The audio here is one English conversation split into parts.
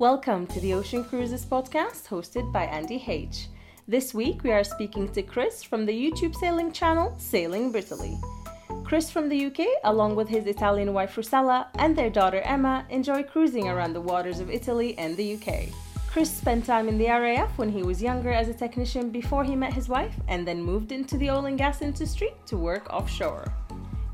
Welcome to the Ocean Cruises podcast hosted by Andy H. This week we are speaking to Chris from the YouTube sailing channel Sailing Britaly. Chris from the UK, along with his Italian wife Rosella and their daughter Emma, enjoy cruising around the waters of Italy and the UK. Chris spent time in the RAF when he was younger as a technician before he met his wife and then moved into the oil and gas industry to work offshore.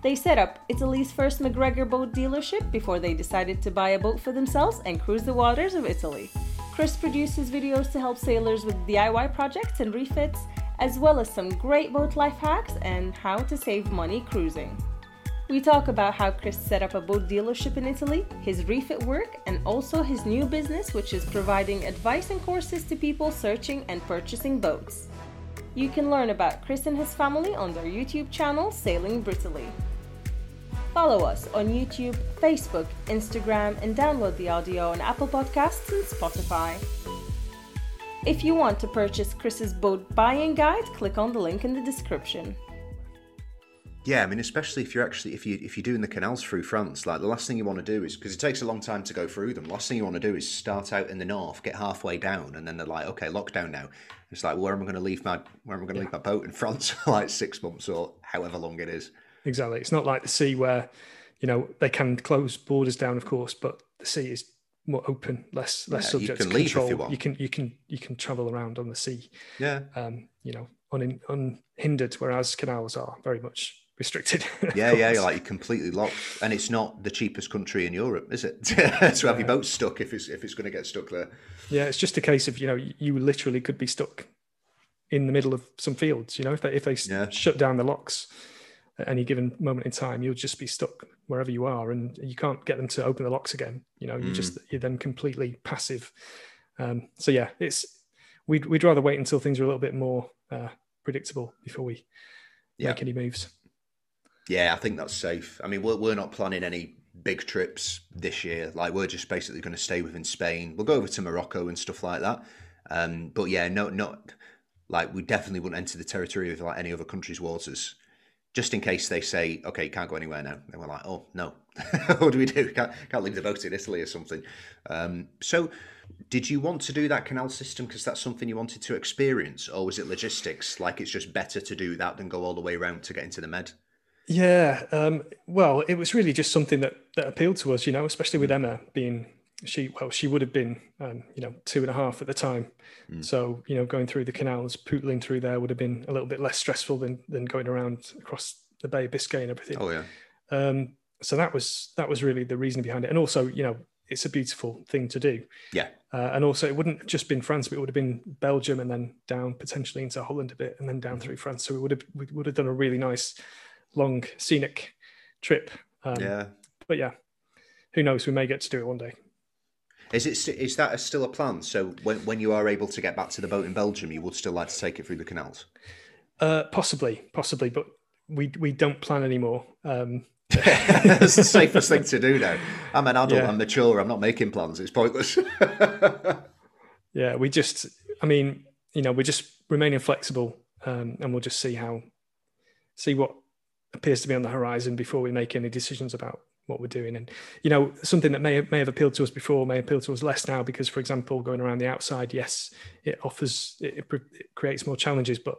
They set up Italy's first MacGregor boat dealership before they decided to buy a boat for themselves and cruise the waters of Italy. Chris produces videos to help sailors with DIY projects and refits, as well as some great boat life hacks and how to save money cruising. We talk about how Chris set up a boat dealership in Italy, his refit work, and also his new business, which is providing advice and courses to people searching and purchasing boats. You can learn about Chris and his family on their YouTube channel Sailing Britaly. Follow us on YouTube, Facebook, Instagram, and download the audio on Apple Podcasts and Spotify. If you want to purchase Chris's boat buying guide, click on the link in the description. Yeah, I mean, especially if you're actually if you're doing the canals through France, like the last thing you want to do is, because it takes a long time to go through them. The last thing you want to do is start out in the north, get halfway down, and then they're like, okay, lockdown now. It's like, where am I going to leave my boat in France for like 6 months or however long it is. Exactly. It's not like the sea where, you know, they can close borders down, of course, but the sea is more open, less subject to control. You can travel around on the sea. Yeah. Unhindered, whereas canals are very much restricted. You're like completely locked, and it's not the cheapest country in Europe, is it? to have your boat stuck if it's going to get stuck there. Yeah, it's just a case of, you know, you literally could be stuck in the middle of some fields. You know, if they shut down the locks at any given moment in time, you'll just be stuck wherever you are, and you can't get them to open the locks again. You know, you're then completely passive. We'd rather wait until things are a little bit more predictable before we make any moves. Yeah, I think that's safe. I mean, we're not planning any big trips this year. Like, we're just basically going to stay within Spain. We'll go over to Morocco and stuff like that. But yeah, we definitely wouldn't enter the territory of like any other country's waters. Just in case they say, okay, you can't go anywhere now. Then we're like, oh, no. What do we do? Can't leave the boat in Italy or something. So did you want to do that canal system because that's something you wanted to experience? Or was it logistics? Like, it's just better to do that than go all the way around to get into the Med? Yeah. Well, it was really just something that appealed to us, you know, especially with Emma being... She would have been, 2.5 at the time. Mm. So, you know, going through the canals, pootling through there would have been a little bit less stressful than going around across the Bay of Biscay and everything. Oh, yeah. So that was really the reason behind it. And also, you know, it's a beautiful thing to do. Yeah. And also it wouldn't have just been France, but it would have been Belgium and then down potentially into Holland a bit and then down through France. So we would have done a really nice, long, scenic trip. But yeah, who knows? We may get to do it one day. Is that still a plan? So when you are able to get back to the boat in Belgium, you would still like to take it through the canals? Possibly, but we don't plan anymore. That's the safest thing to do now. I'm an adult, I'm mature, I'm not making plans, it's pointless. Yeah, we're just remaining flexible, and we'll just see what appears to be on the horizon before we make any decisions about what we're doing. And, you know, something that may have appealed to us before may appeal to us less now, because, for example, going around the outside, yes, it creates more challenges, but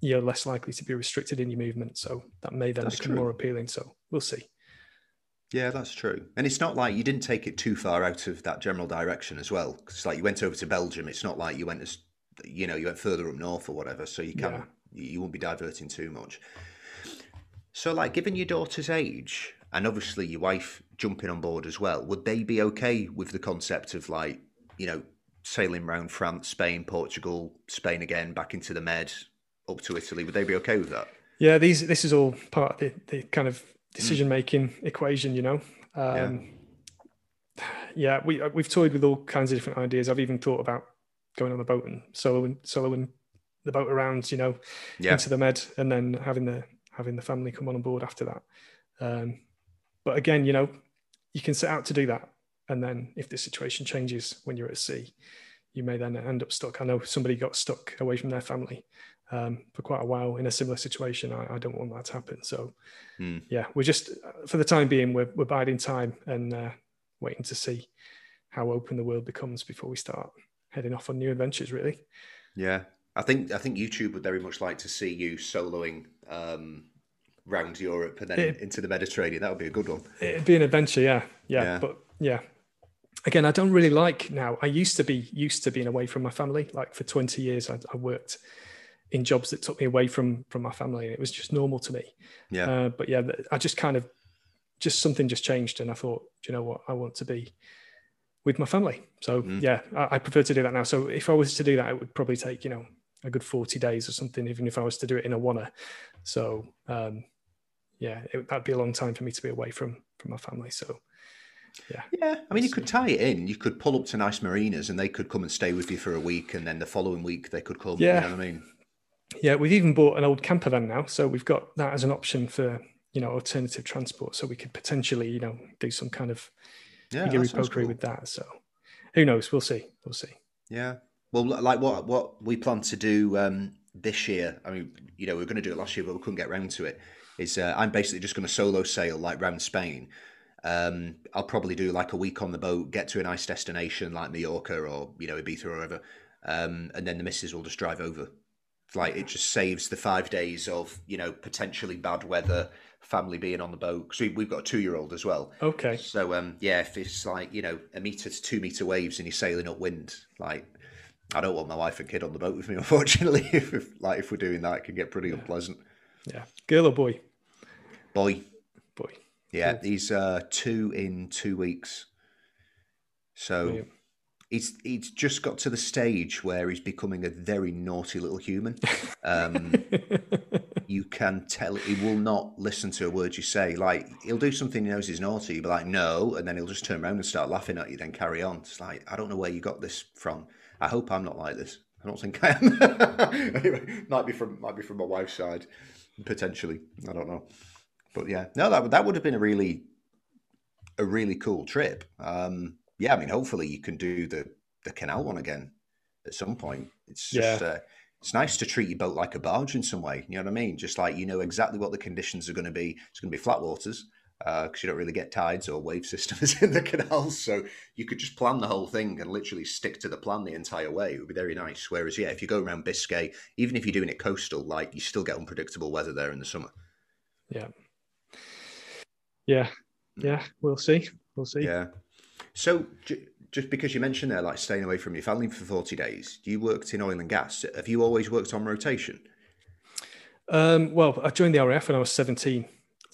you're less likely to be restricted in your movement, so that may then become more appealing. So we'll see. Yeah, that's true. And it's not like you didn't take it too far out of that general direction as well, because like you went over to Belgium, it's not like you went as, you know, you went further up north or whatever, so you won't be diverting too much. So, like, given your daughter's age, and obviously your wife jumping on board as well, would they be okay with the concept of, like, you know, sailing around France, Spain, Portugal, Spain again, back into the Med, up to Italy? Would they be okay with that? Yeah, this is all part of the kind of decision-making equation, you know. We've toyed with all kinds of different ideas. I've even thought about going on the boat and soloing the boat around, you know, into the Med, and then having the family come on board after that. But again, you know, you can set out to do that, and then if the situation changes when you're at sea, you may then end up stuck. I know somebody got stuck away from their family for quite a while in a similar situation. I don't want that to happen. So we're just, for the time being, we're biding time and waiting to see how open the world becomes before we start heading off on new adventures, really. Yeah. I think YouTube would very much like to see you soloing round Europe and then into the Mediterranean. That would be a good one. It'd be an adventure, yeah. But yeah, again, I don't really like now. I used to being away from my family. Like for 20 years, I worked in jobs that took me away from my family, and it was just normal to me. Yeah. But yeah, I just kind of something just changed, and I thought, do you know what, I want to be with my family. So yeah, I prefer to do that now. So if I was to do that, it would probably take, you know, a good 40 days or something, even if I was to do it in a wanna. So yeah, that'd be a long time for me to be away from my family. So yeah. I mean, you could tie it in. You could pull up to nice marinas and they could come and stay with you for a week, and then the following week they could come. Yeah. You know what I mean? Yeah, we've even bought an old camper van now, so we've got that as an option for, you know, alternative transport. So we could potentially, you know, do some kind of pokery with that. So who knows? We'll see. Yeah. Well, like what we plan to do this year, I mean, you know, we were going to do it last year, but we couldn't get around to it, is I'm basically just going to solo sail like round Spain. I'll probably do like a week on the boat, get to a nice destination like Mallorca or, you know, Ibiza or wherever, and then the missus will just drive over. Like, it just saves the 5 days of, you know, potentially bad weather, family being on the boat, because we've got a 2-year-old as well. Okay. So yeah, if it's like, you know, 1 meter to 2 meter waves and you're sailing upwind, like, I don't want my wife and kid on the boat with me, unfortunately. if we're doing that, it can get pretty unpleasant. Yeah. Girl or boy? Boy. Yeah, cool. He's 2 in 2 weeks. So. Brilliant. He's just got to the stage where he's becoming a very naughty little human. You can tell he will not listen to a word you say. Like, he'll do something he knows is naughty, but like, no, and then he'll just turn around and start laughing at you, then carry on. It's like, I don't know where you got this from. I hope I'm not like this. I don't think I am. Anyway, might be from my wife's side, potentially. I don't know. But yeah, no, that would have been a really cool trip. Yeah, I mean, hopefully you can do the canal one again at some point. It's just it's nice to treat your boat like a barge in some way. You know what I mean? Just like, you know exactly what the conditions are going to be. It's going to be flat waters because you don't really get tides or wave systems in the canals. So you could just plan the whole thing and literally stick to the plan the entire way. It would be very nice. Whereas, yeah, if you go around Biscay, even if you're doing it coastal, like, you still get unpredictable weather there in the summer. Yeah. We'll see. Yeah. So just because you mentioned there, like, staying away from your family for 40 days, you worked in oil and gas. Have you always worked on rotation? Well, I joined the RAF when I was 17.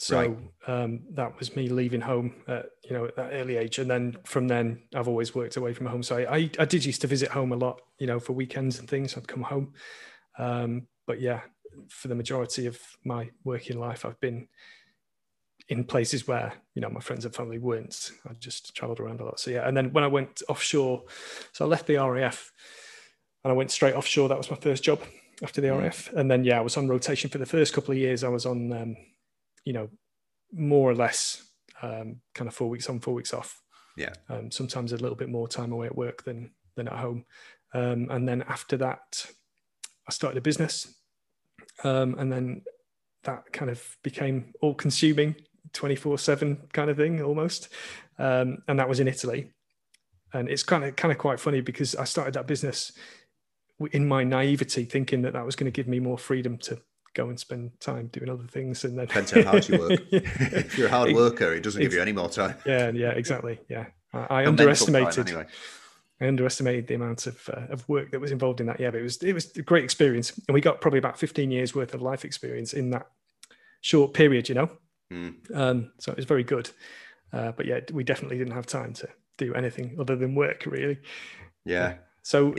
So right. That was me leaving home, you know, at that early age. And then from then, I've always worked away from home. So I did used to visit home a lot, you know, for weekends and things. I'd come home. But yeah, for the majority of my working life, I've been in places where, you know, my friends and family weren't. I just traveled around a lot. So yeah. And then when I went offshore, so I left the RAF and I went straight offshore. That was my first job after the RAF. And then, yeah, I was on rotation for the first couple of years. I was on, you know, more or less kind of 4 weeks on, 4 weeks off. Yeah. Sometimes a little bit more time away at work than at home. And then after that, I started a business. And then that kind of became all consuming. 24/7 kind of thing almost, and that was in Italy. And it's kind of quite funny because I started that business in my naivety, thinking that was going to give me more freedom to go and spend time doing other things. And then depends how hard you work. If you're a hard worker, it doesn't give you any more time. Yeah, exactly. Yeah, I underestimated. Time, anyway. I underestimated the amount of work that was involved in that. Yeah, but it was a great experience, and we got probably about 15 years worth of life experience in that short period. You know. So it was very good, but yeah, we definitely didn't have time to do anything other than work, really. Yeah. So,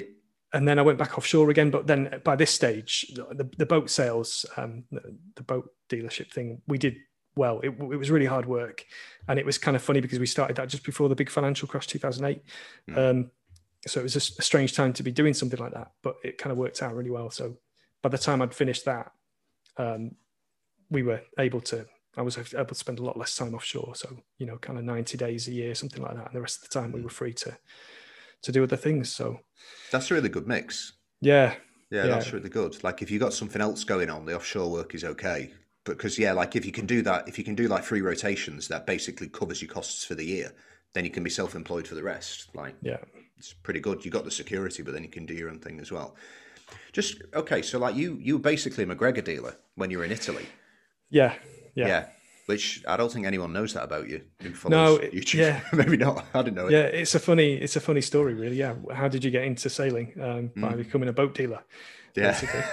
and then I went back offshore again. But then by this stage, the boat sales, the boat dealership thing, we did well. It was really hard work, and it was kind of funny because we started that just before the big financial crash, 2008. So it was a strange time to be doing something like that, but it kind of worked out really well. So by the time I'd finished that, I was able to spend a lot less time offshore. So, you know, kind of 90 days a year, something like that. And the rest of the time we were free to do other things. So that's a really good mix. Yeah. Yeah. That's really good. Like, if you've got something else going on, the offshore work is okay. Because, yeah, like, if you can do like 3 rotations, that basically covers your costs for the year. then you can be self-employed for the rest. Like, yeah, it's pretty good. You got the security, but then you can do your own thing as well. Just okay. So, like, you were basically a MacGregor dealer when you were in Italy. Yeah. Which I don't think anyone knows that about you. Who follows YouTube. Yeah, maybe not. I don't know. Yeah, it's a funny story, really. Yeah, how did you get into sailing? By becoming a boat dealer. Yeah,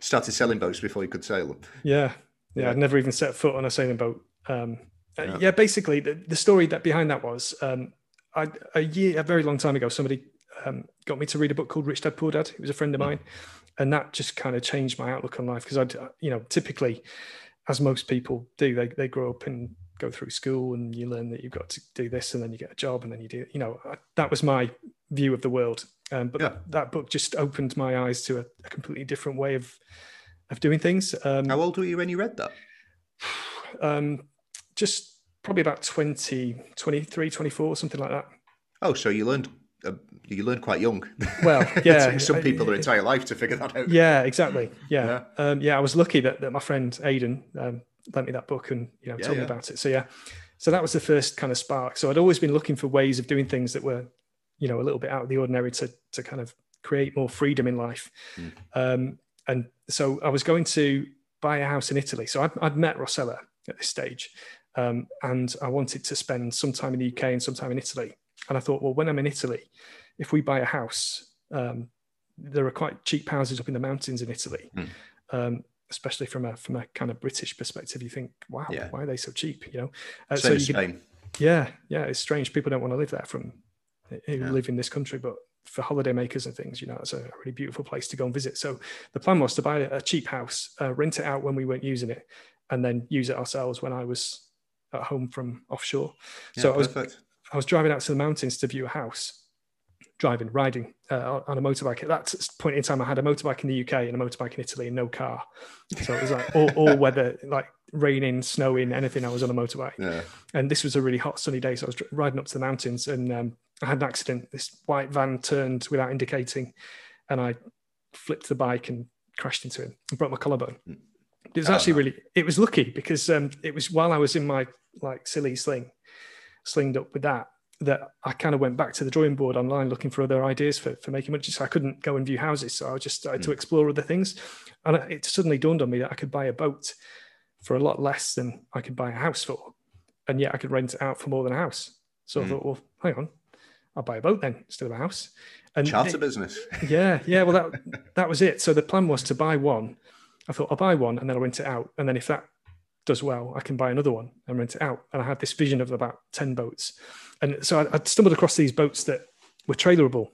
started selling boats before you could sail them. Yeah. I'd never even set foot on a sailing boat. Yeah, basically the story that behind that was a very long time ago, somebody got me to read a book called Rich Dad Poor Dad. It was a friend of mine, and that just kind of changed my outlook on life, because I'd, typically, as most people do, they grow up and go through school and you learn that you've got to do this and then you get a job and then you do, that was my view of the world. That book just opened my eyes to a completely different way of doing things. How old were you when you read that? Just probably about 20, 23, 24, something like that. Oh, so you learned quite young. Well, yeah. It took some people their entire life to figure that out. Yeah, exactly. Yeah. I was lucky that my friend Aiden lent me that book and told me about it. So yeah, so that was the first kind of spark. So I'd always been looking for ways of doing things that were, a little bit out of the ordinary to kind of create more freedom in life. And so I was going to buy a house in Italy. So I'd met Rosella at this stage. And I wanted to spend some time in the UK and some time in Italy. And I thought, well, when I'm in Italy, if we buy a house, there are quite cheap houses up in the mountains in Italy, especially from a kind of British perspective. You think, wow, why are they so cheap? It's strange. People don't want to live there who live in this country, but for holidaymakers and things, it's a really beautiful place to go and visit. So the plan was to buy a cheap house, rent it out when we weren't using it, and then use it ourselves when I was at home from offshore. Yeah, so I was driving out to the mountains to view a house, riding on a motorbike. At that point in time, I had a motorbike in the UK and a motorbike in Italy and no car. So it was like all weather, like raining, snowing, anything, I was on a motorbike. Yeah. And this was a really hot sunny day. So I was riding up to the mountains and I had an accident. This white van turned without indicating and I flipped the bike and crashed into him and broke my collarbone. It was it was lucky because it was while I was in my like silly slinged up with that I kind of went back to the drawing board online looking for other ideas for making money. So I couldn't go and view houses. So I just started to explore other things. And it suddenly dawned on me that I could buy a boat for a lot less than I could buy a house for. And yet I could rent it out for more than a house. So I thought, well, hang on, I'll buy a boat then instead of a house. And charter business. Yeah. Well, that was it. So the plan was to buy one. I thought I'll buy one and then I'll rent it out. And then if that does well, I can buy another one and rent it out. And I had this vision of about 10 boats. And so I stumbled across these boats that were trailerable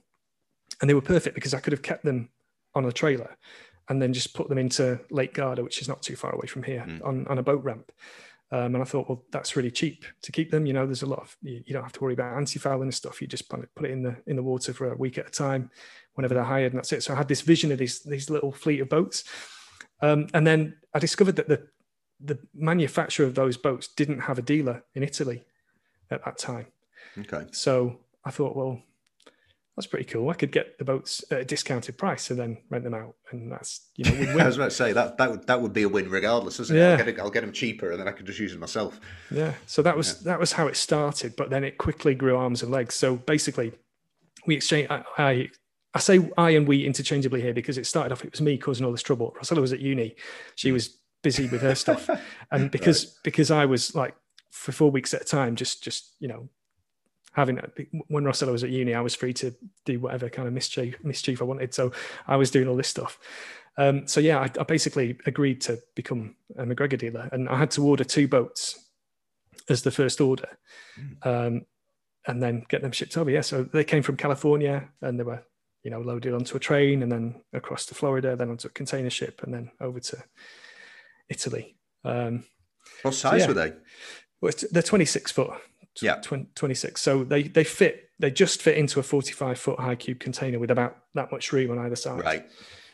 and they were perfect because I could have kept them on a trailer and then just put them into Lake Garda, which is not too far away from here, on a boat ramp. And I thought, well, that's really cheap to keep them. There's a lot of, you don't have to worry about anti-fouling and stuff. You just put it in the water for a week at a time, whenever they're hired, and that's it. So I had this vision of these little fleet of boats. And then I discovered that the manufacturer of those boats didn't have a dealer in Italy at that time. Okay. So I thought, well, that's pretty cool. I could get the boats at a discounted price and then rent them out. And that's, win-win. I was about to say that would be a win regardless, isn't it? I'll get them cheaper and then I could just use them myself. Yeah. So that was how it started, but then it quickly grew arms and legs. So basically we exchanged, I say I and we interchangeably here because it started off, it was me causing all this trouble. Rosella was at uni. She was busy with her stuff. And because I was like for 4 weeks at a time, when Rosella was at uni, I was free to do whatever kind of mischief I wanted. So I was doing all this stuff. I basically agreed to become a MacGregor dealer and I had to order 2 boats as the first order. And then get them shipped over. Yeah. So they came from California and they were, loaded onto a train and then across to Florida, then onto a container ship and then over to Italy. What size were they? Well, they're 26 foot. Yeah. 26. So they just fit into a 45 foot high cube container with about that much room on either side. Right.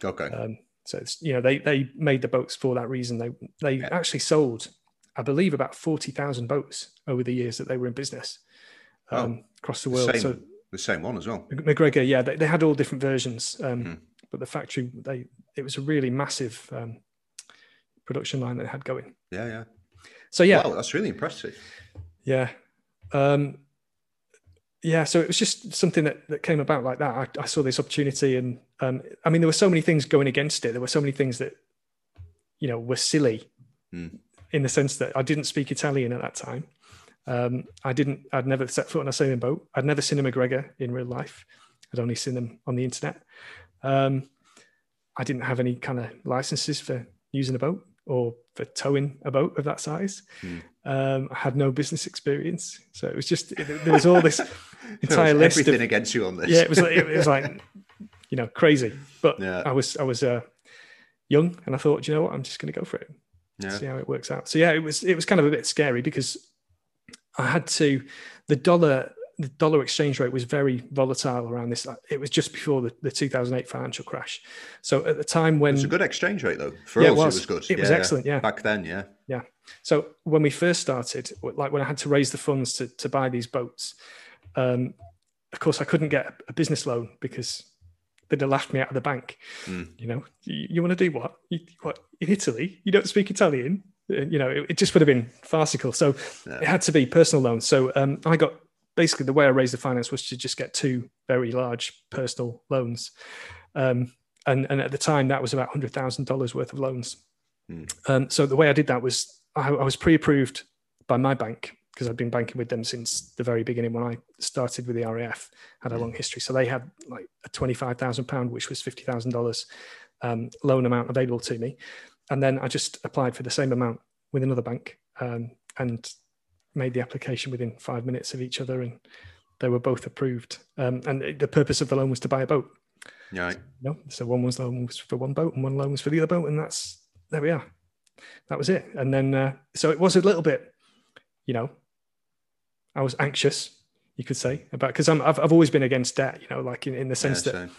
Okay. So it's, they made the boats for that reason. They actually sold, I believe, about 40,000 boats over the years that they were in business across the world. The same one as well. MacGregor. Yeah. They had all different versions. But the factory, it was a really massive, production line that they had going. Yeah. So yeah. Wow, that's really impressive. Yeah. yeah, so it was just something that came about like that. I saw this opportunity, and I mean, there were so many things going against it. There were so many things that, you know, were silly in the sense that I didn't speak Italian at that time. I'd never set foot on a sailing boat. I'd never seen a MacGregor in real life. I'd only seen them on the internet. I didn't have any kind of licenses for using a boat or for towing a boat of that size. I had no business experience. So it was just, there was all this entire list everything of, against you on this. Yeah, it was like, you know, crazy. But yeah. I was young, and I thought, do you know what, I'm just going to go for it. Yeah. See how it works out. So yeah, it was kind of a bit scary because I had to, the dollar exchange rate was very volatile around this. It was just before the 2008 financial crash. So at the time when... It was a good exchange rate though. For us, it was good. It was excellent, yeah. Back then, yeah. Yeah. So when we first started, like when I had to raise the funds to buy these boats, of course I couldn't get a business loan because they'd have laughed me out of the bank. You know, you want to do what? What? In Italy? You don't speak Italian? You know, it just would have been farcical. So it had to be personal loans. So I got... Basically, the way I raised the finance was to just get two very large personal loans. And at the time, that was about $100,000 worth of loans. So the way I did that was I was pre-approved by my bank because I'd been banking with them since the very beginning when I started with the RAF, had a long history. So they had like a £25,000, which was $50,000 loan amount available to me. And then I just applied for the same amount with another bank and made the application within 5 minutes of each other, and they were both approved. And the purpose of the loan was to buy a boat. Yeah. So, you know, so one loan was for one boat and one loan was for the other boat. And that's, there we are. That was it. And then, so it was a little bit, you know, I was anxious, you could say, about, because I've always been against debt, you know, like in the sense that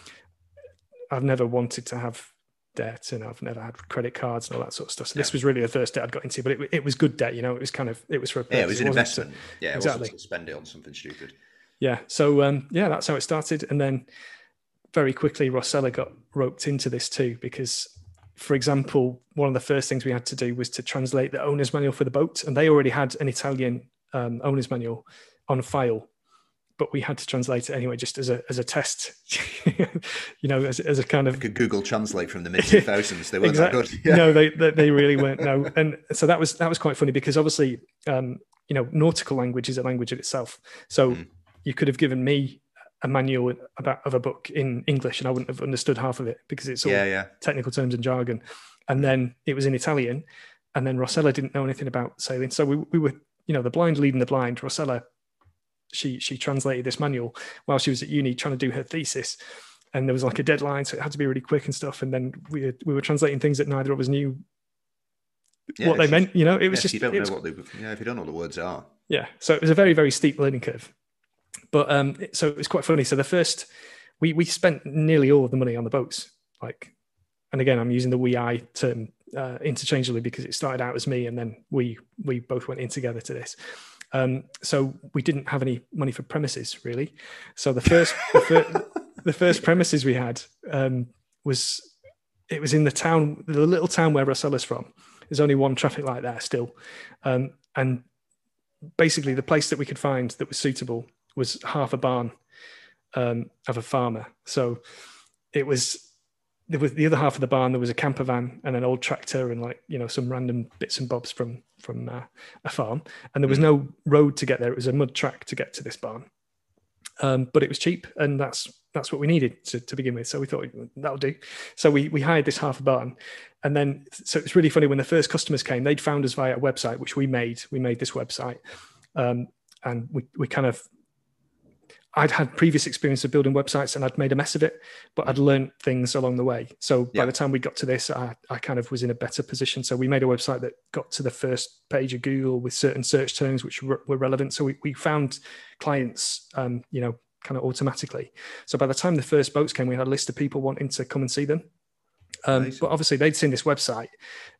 I've never wanted to have debt, and I've never had credit cards and all that sort of stuff. So this was really the first debt I'd got into, but it was good debt, you know. It was kind of, it was for a purpose. Yeah, it was an investment. Yeah, exactly. It wasn't to spend it on something stupid. Yeah. So that's how it started. And then very quickly Rosella got roped into this too, because for example, one of the first things we had to do was to translate the owner's manual for the boat. And they already had an Italian owner's manual on file, but we had to translate it anyway, just as a test, you know, as a kind of... Like a Google Translate from the mid-2000s. They weren't that good. Yeah. No, they really weren't, no. And so that was quite funny because obviously, you know, nautical language is a language in itself. So you could have given me a manual of a book in English and I wouldn't have understood half of it because it's all technical terms and jargon. And then it was in Italian, and then Rosella didn't know anything about sailing. So we were, you know, the blind leading the blind. Rosella... She translated this manual while she was at uni trying to do her thesis, and there was like a deadline, so it had to be really quick and stuff. And then we were translating things that neither of us knew what they meant. You know, it was just you don't know what if you don't know what the words are. Yeah, so it was a very very steep learning curve. But so it was quite funny. So the first we spent nearly all of the money on the boats. Like, and again, I'm using the "we" term interchangeably because it started out as me, and then we both went in together to this. So we didn't have any money for premises really. So the first premises we had was in the little town where Rosella's from. There's only one traffic light there still. And basically the place that we could find that was suitable was half a barn of a farmer. So it was... There was the other half of the barn. There was a camper van and an old tractor and like, you know, some random bits and bobs from a farm. And there was no road to get there. It was a mud track to get to this barn. But it was cheap, and that's what we needed to begin with. So we thought that'll do. So we hired this half a barn, and then so it's really funny when the first customers came. They'd found us via a website which we made. We made this website, and we kind of... I'd had previous experience of building websites and I'd made a mess of it, but I'd learned things along the way. So by the time we got to this, I kind of was in a better position. So we made a website that got to the first page of Google with certain search terms which were relevant. So we found clients, you know, kind of automatically. So by the time the first boats came, we had a list of people wanting to come and see them. But obviously they'd seen this website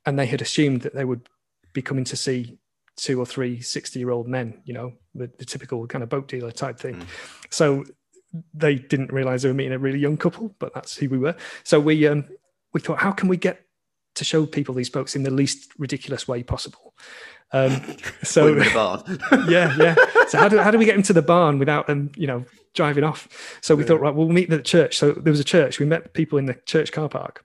and they had assumed that they would be coming to see 2 or 3 60-year-old men, you know, the typical kind of boat dealer type thing. So they didn't realize they were meeting a really young couple, but that's who we were. So we thought, how can we get to show people these boats in the least ridiculous way possible? So yeah. So how do we get them to the barn without them, driving off? So we thought, right, we'll meet at the church. So there was a church. We met people in the church car park.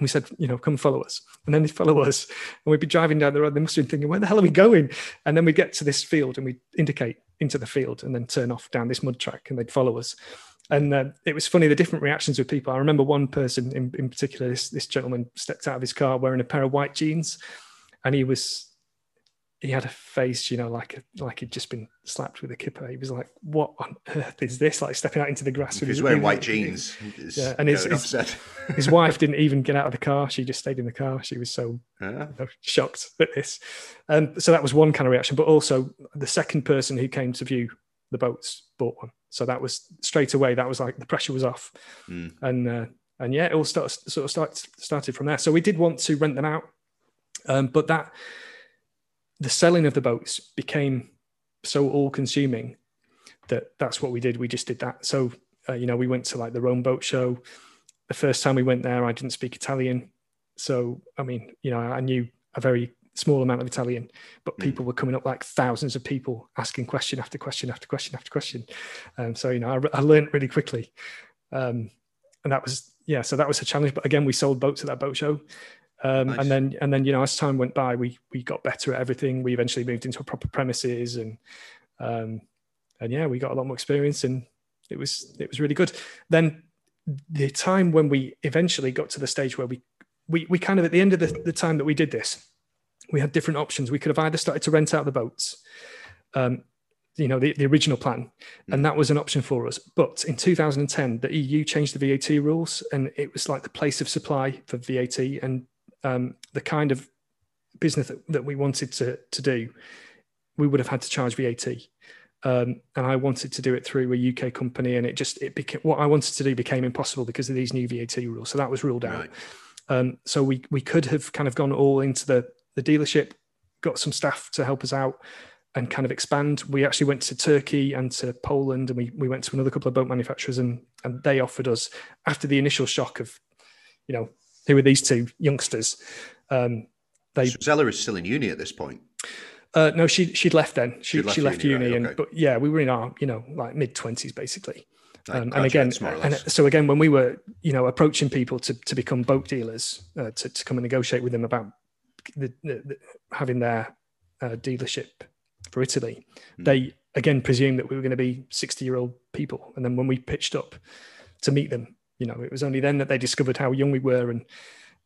We said, come follow us. And then they follow us, and we'd be driving down the road. They must have been thinking, where the hell are we going? And then we'd get to this field, and we'd indicate into the field and then turn off down this mud track, and they'd follow us. And it was funny, the different reactions with people. I remember one person in particular, this gentleman stepped out of his car wearing a pair of white jeans, and he had a face, like he'd just been slapped with a kipper. He was like, what on earth is this? Like stepping out into the grass. He's wearing white jeans. Yeah, and his wife didn't even get out of the car. She just stayed in the car. She was so shocked at this. So that was one kind of reaction. But also the second person who came to view the boats bought one. So that was straight away. That was like the pressure was off. Mm. And yeah, it all started from there. So we did want to rent them out. But that... the selling of the boats became so all-consuming that that's what we did. We just did that. So, we went to the Rome boat show. The first time we went there, I didn't speak Italian. So, I knew a very small amount of Italian, but people were coming up, thousands of people asking question after question after question after question. I learned really quickly. And that was, so that was a challenge. But again, we sold boats at that boat show. Nice. And then, as time went by, we got better at everything. We eventually moved into a proper premises and we got a lot more experience, and it was really good. Then the time when we eventually got to the stage where we kind of, at the end of the time that we did this, we had different options. We could have either started to rent out the boats, the original plan, and that was an option for us. But in 2010, the EU changed the VAT rules, and it was like the place of supply for VAT, and the kind of business that we wanted to do, we would have had to charge VAT. And I wanted to do it through a UK company, and what I wanted to do became impossible because of these new VAT rules. So that was ruled out. Right. So we could have kind of gone all into the dealership, got some staff to help us out, and kind of expand. We actually went to Turkey and to Poland, and we went to another couple of boat manufacturers, and they offered us, after the initial shock of, who are these two youngsters? Rosella is still in uni at this point. No, she'd left then. She left uni, right? But yeah, we were in our mid 20s basically. So again, when we were approaching people to become boat dealers, to come and negotiate with them about having their dealership for Italy, they again presumed that we were going to be 60-year-old people, and then when we pitched up to meet them, it was only then that they discovered how young we were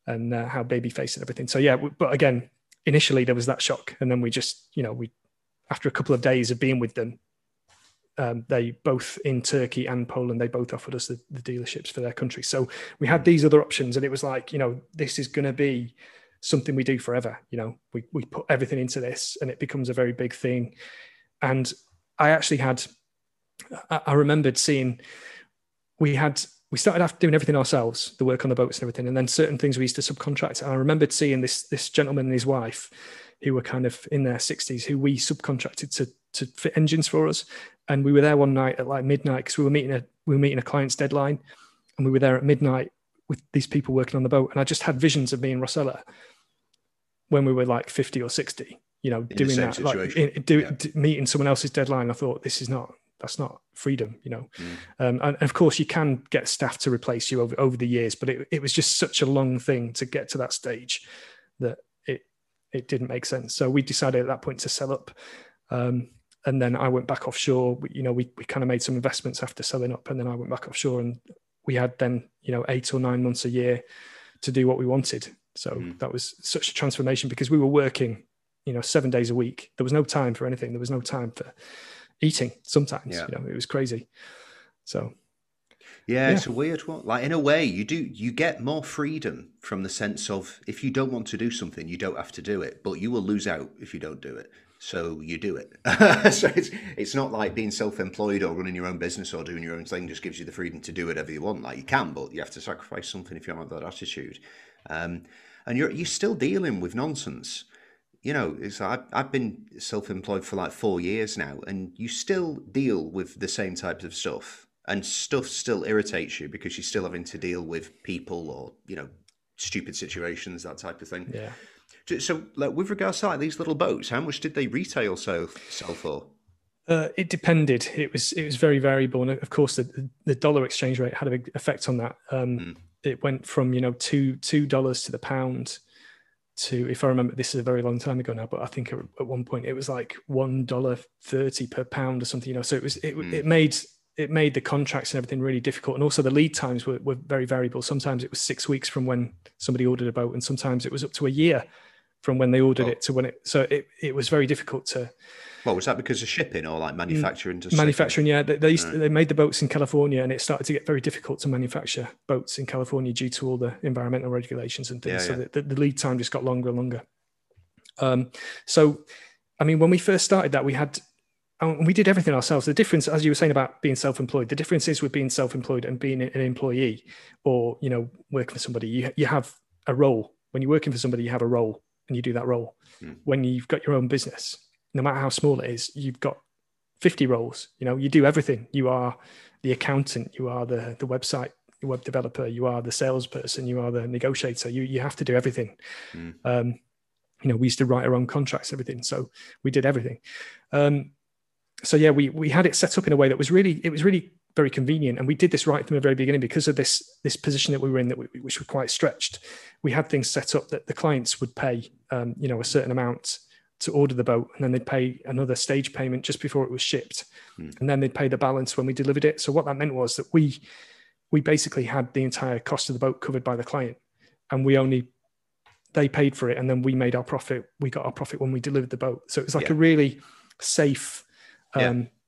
and how baby-faced and everything. So yeah, but again, initially there was that shock, and then we just after a couple of days of being with them, they both in Turkey and Poland, they both offered us the dealerships for their country. So we had these other options, and it was like, this is going to be something we do forever. We put everything into this, and it becomes a very big thing. And I actually remembered seeing, we started off doing everything ourselves, the work on the boats and everything. And then certain things we used to subcontract. And I remembered seeing this gentleman and his wife, who were kind of in their 60s, who we subcontracted to fit engines for us. And we were there one night at midnight, because we were meeting a client's deadline, and we were there at midnight with these people working on the boat. And I just had visions of me and Rosella when we were 50 or 60, doing that, meeting someone else's deadline. I thought, that's not freedom, And of course you can get staff to replace you over the years, but it was just such a long thing to get to that stage that it didn't make sense. So we decided at that point to sell up. And then I went back offshore. We kind of made some investments after selling up, and then I went back offshore, and we had then, 8 or 9 months a year to do what we wanted. So that was such a transformation, because we were working, 7 days a week. There was no time for anything. There was no time for eating sometimes, it was crazy. So. Yeah, it's a weird one. In a way you get more freedom from the sense of, if you don't want to do something, you don't have to do it, but you will lose out if you don't do it. So you do it. So it's not like being self-employed or running your own business or doing your own thing just gives you the freedom to do whatever you want. You can, but you have to sacrifice something if you don't have that attitude. And you're still dealing with nonsense. I've been self-employed for 4 years now, and you still deal with the same types of stuff, and stuff still irritates you because you're still having to deal with people or, stupid situations, that type of thing. Yeah. So, like, with regards to like these little boats, how much did they retail sell for? It depended. It was very variable, and of course, the dollar exchange rate had a big effect on that. It went from $2 to the pound to, if I remember, this is a very long time ago now, but I think at one point it was like $1.30 per pound or something. So it made the contracts and everything really difficult, and also the lead times were very variable. Sometimes it was 6 weeks from when somebody ordered a boat, and sometimes it was up to a year from when they ordered it to when it. So it was very difficult to. Well, was that because of shipping or like manufacturing? Manufacturing, yeah. They made the boats in California, and it started to get very difficult to manufacture boats in California due to all the environmental regulations and things. Yeah, yeah. So the lead time just got longer and longer. So, I mean, when we first started that, we did everything ourselves. The difference, as you were saying about being self-employed, the difference is with being self-employed and being an employee or, working for somebody, you have a role. When you're working for somebody, you have a role and you do that role. When you've got your own business, no matter how small it is, you've got 50 roles. You do everything. You are the accountant, you are the website, the web developer, you are the salesperson, you are the negotiator. You have to do everything. We used to write our own contracts, everything. So we did everything. So yeah, we had it set up in a way that was really very convenient. And we did this right from the very beginning because of this position that we were in, which were quite stretched. We had things set up that the clients would pay, a certain amount to order the boat, and then they'd pay another stage payment just before it was shipped. And then they'd pay the balance when we delivered it. So what that meant was that we basically had the entire cost of the boat covered by the client, and they paid for it. And then we made our profit. We got our profit when we delivered the boat. So it was like a really safe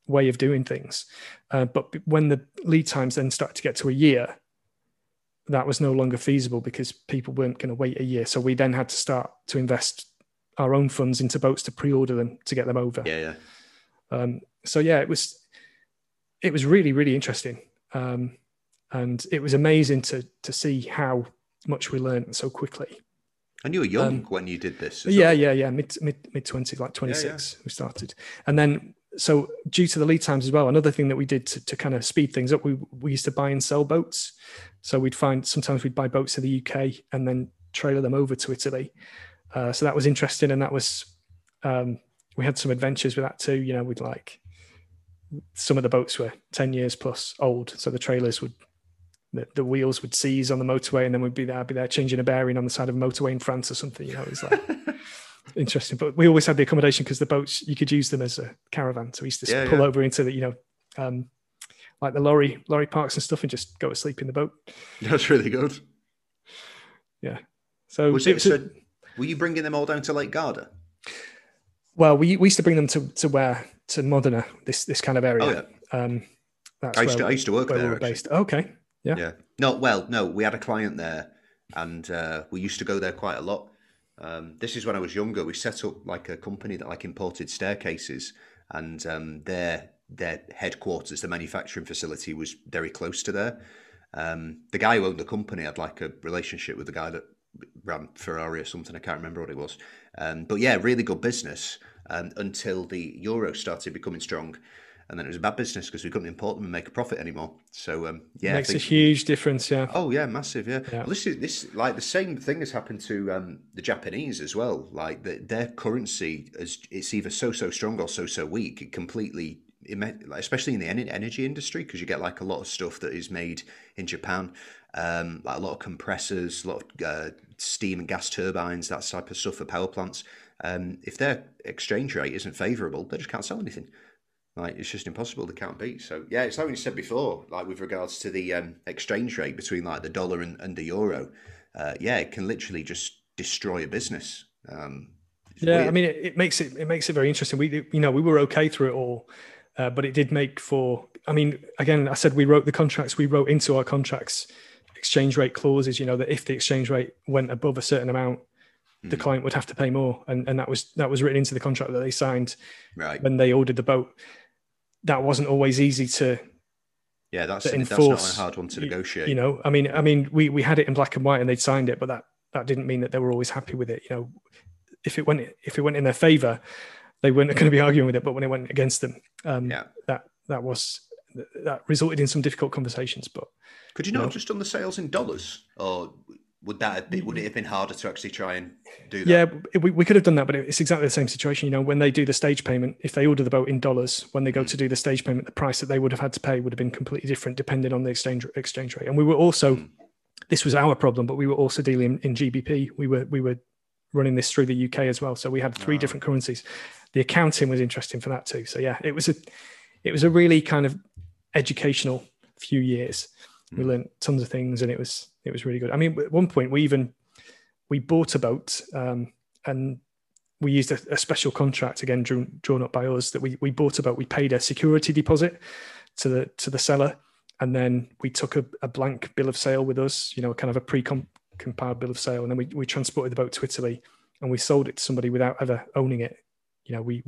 way of doing things. But when the lead times then started to get to a year, that was no longer feasible because people weren't going to wait a year. So we then had to start to invest our own funds into boats to pre-order them to get them over. Yeah, yeah. So yeah, it was really, really interesting. And it was amazing to see how much we learned so quickly. And you were young when you did this. Yeah. Mid 20s, like 26, we started. And then, so due to the lead times as well, another thing that we did to kind of speed things up, we used to buy and sell boats. So sometimes we'd buy boats in the UK and then trailer them over to Italy. So that was interesting, and that was we had some adventures with that too. We'd like some of the boats were 10 years plus old, so the trailers would the wheels would seize on the motorway, and then I'd be there changing a bearing on the side of a motorway in France or something. It was like interesting. But we always had the accommodation because the boats, you could use them as a caravan, so we used to pull over into the like the lorry parks and stuff, and just go to sleep in the boat. That's really good. Yeah. So were you bringing them all down to Lake Garda? Well, we used to bring them to Modena, this kind of area. Oh, yeah. I used to work there. We were based. Okay. Yeah. Yeah. No, we had a client there, and we used to go there quite a lot. This is when I was younger. We set up like a company that like imported staircases, and their headquarters, the manufacturing facility, was very close to there. The guy who owned the company had like a relationship with the guy that ran Ferrari or something. I can't remember what it was. But yeah, really good business until the euro started becoming strong. And then it was a bad business because we couldn't import them and make a profit anymore. So yeah. Makes a huge difference, yeah. Oh yeah, massive, yeah. Well, this like the same thing has happened to the Japanese as well. Like their currency, it's either so strong or so weak. It completely, especially in the energy industry, because you get like a lot of stuff that is made in Japan. Like a lot of compressors, a lot of steam and gas turbines, that type of stuff for power plants. If their exchange rate isn't favourable, they just can't sell anything. Like it's just impossible. They can't beat. So yeah, it's like we said before, like with regards to the exchange rate between like the dollar and the euro. Yeah, it can literally just destroy a business. Yeah, weird. I mean, it makes it very interesting. We were okay through it all, but it did make for. I mean, again, I said we wrote the contracts. We wrote into our contracts exchange rate clauses, that if the exchange rate went above a certain amount, the client would have to pay more. And that was written into the contract that they signed when they ordered the boat. That wasn't always easy to enforce. That's not a hard one to negotiate. I mean, we had it in black and white and they'd signed it, but that didn't mean that they were always happy with it. If it went in their favor, they weren't going to be arguing with it, but when it went against them, that resulted in some difficult conversations. But could you not have just done the sales in dollars, or Would it have been harder to actually try and do that? Yeah, we could have done that, but it's exactly the same situation. You know, when they do the stage payment, if they order the boat in dollars, when they go to do the stage payment, the price that they would have had to pay would have been completely different depending on the exchange rate. And we were also, this was our problem, but we were also dealing in GBP. We were running this through the UK as well, so we had three different currencies. The accounting was interesting for that too. So yeah, it was a really kind of educational few years. We learned tons of things, and it was really good. I mean, at one point we bought a boat, and we used a special contract, again drawn up by us, that we bought a boat. We paid a security deposit to the seller, and then we took a blank bill of sale with us, you know, kind of a pre-compiled bill of sale, and then we transported the boat to Italy, and we sold it to somebody without ever owning it. You know, we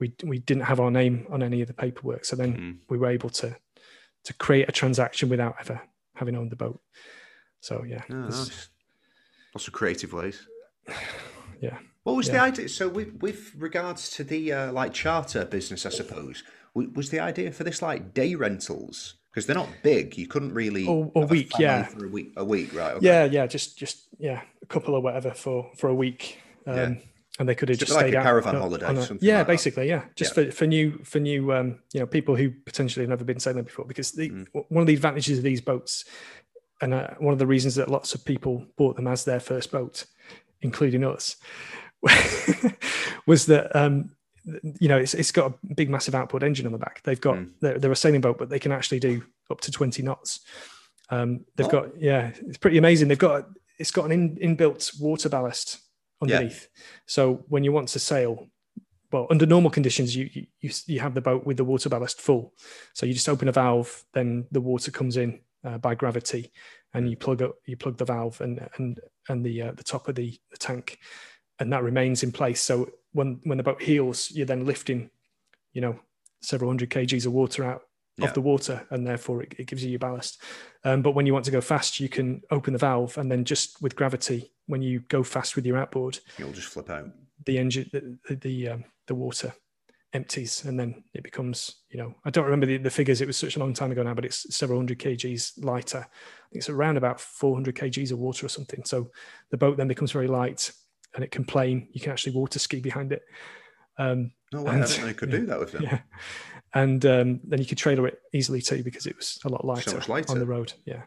didn't have our name on any of the paperwork, so then we were able to create a transaction without ever having owned the boat. So yeah. Oh, nice. Lots of creative ways. Yeah. What was the idea? So with regards to the like charter business, I suppose, was the idea for this like day rentals? Because they're not big. You couldn't really... Or week, yeah. For a week, right? Okay. Yeah. Just a couple or whatever for a week. And they could have just stayed like a caravan holiday. For new you know, people who potentially have never been sailing before, because one of the advantages of these boats, and one of the reasons that lots of people bought them as their first boat, including us, was that you know, it's got a big massive outboard engine on the back. They've got they're a sailing boat, but they can actually do up to 20 knots. It's pretty amazing. It's got an inbuilt water ballast underneath. Yeah. So when you want to sail, well, under normal conditions, you have the boat with the water ballast full. So you just open a valve, then the water comes in by gravity, and you plug the valve and the top of the tank, and that remains in place. So when the boat heels, you're then lifting, you know, several hundred kgs of water out of the water, and therefore it gives you your ballast. But when you want to go fast, you can open the valve, and then just with gravity, when you go fast with your outboard, you'll just flip out. The engine, the water empties, and then it becomes, you know, I don't remember the figures. It was such a long time ago now, but it's several hundred kgs lighter. I think it's around about 400 kgs of water or something. So the boat then becomes very light, and it can plane. You can actually water ski behind it. I didn't know you could do that with them. Yeah. And then you could trailer it easily too, because it was a lot lighter on the road. Yeah.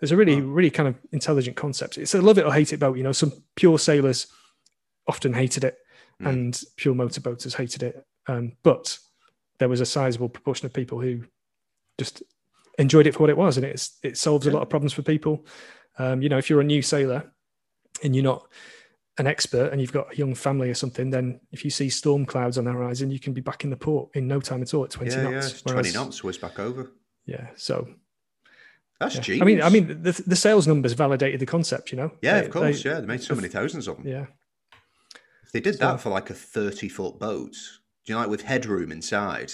It's a really, really kind of intelligent concept. It's a love it or hate it boat. You know, some pure sailors often hated it, and pure motorboaters hated it. But there was a sizable proportion of people who just enjoyed it for what it was, and it solves a lot of problems for people. You know, if you're a new sailor and you're not an expert, and you've got a young family or something, then if you see storm clouds on the horizon, you can be back in the port in no time at all at 20 knots. Yeah, 20 knots, whisk back over. Yeah, so... That's genius. I mean, the sales numbers validated the concept, you know? Yeah, of course, they made so many thousands of them. Yeah. If they did that for like a 30-foot boat, do you know, like with headroom inside,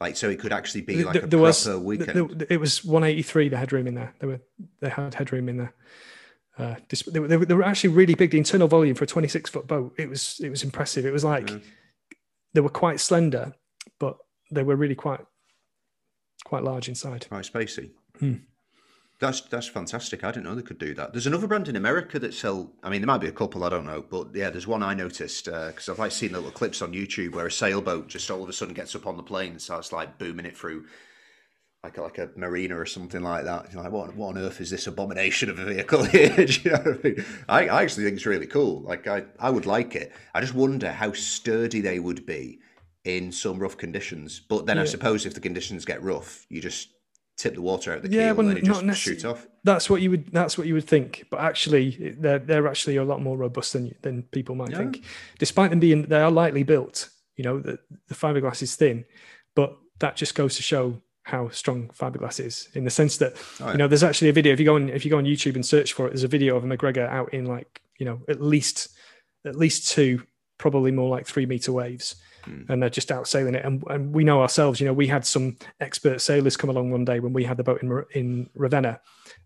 like so it could actually be like a proper weekend. It was 183, the headroom in there. They had headroom in there. They were actually really big. The internal volume for a 26-foot boat, it was impressive. It was like they were quite slender, but they were really quite large inside. Quite spacey. Mm. That's fantastic. I didn't know they could do that. There's another brand in America that sell, I mean, there might be a couple, I don't know, but yeah, there's one I noticed because I've like seen little clips on YouTube where a sailboat just all of a sudden gets up on the plane and starts like booming it through like a marina or something like that. You're like, what on earth is this abomination of a vehicle here? Do you know what I mean? I actually think it's really cool. Like I would like it. I just wonder how sturdy they would be in some rough conditions. But then I suppose if the conditions get rough, you just... tip the water out the keel and it just shoots off. That's what you would think, but actually they're actually a lot more robust than people might think. Despite them being, they are lightly built. You know, the fiberglass is thin, but that just goes to show how strong fiberglass is, in the sense that you know, there's actually a video. If you go on YouTube and search for it, there's a video of a MacGregor out in, like, you know, at least 2, probably more like 3-meter waves. And they're just out sailing it. And we know ourselves, you know, we had some expert sailors come along one day when we had the boat in Ravenna,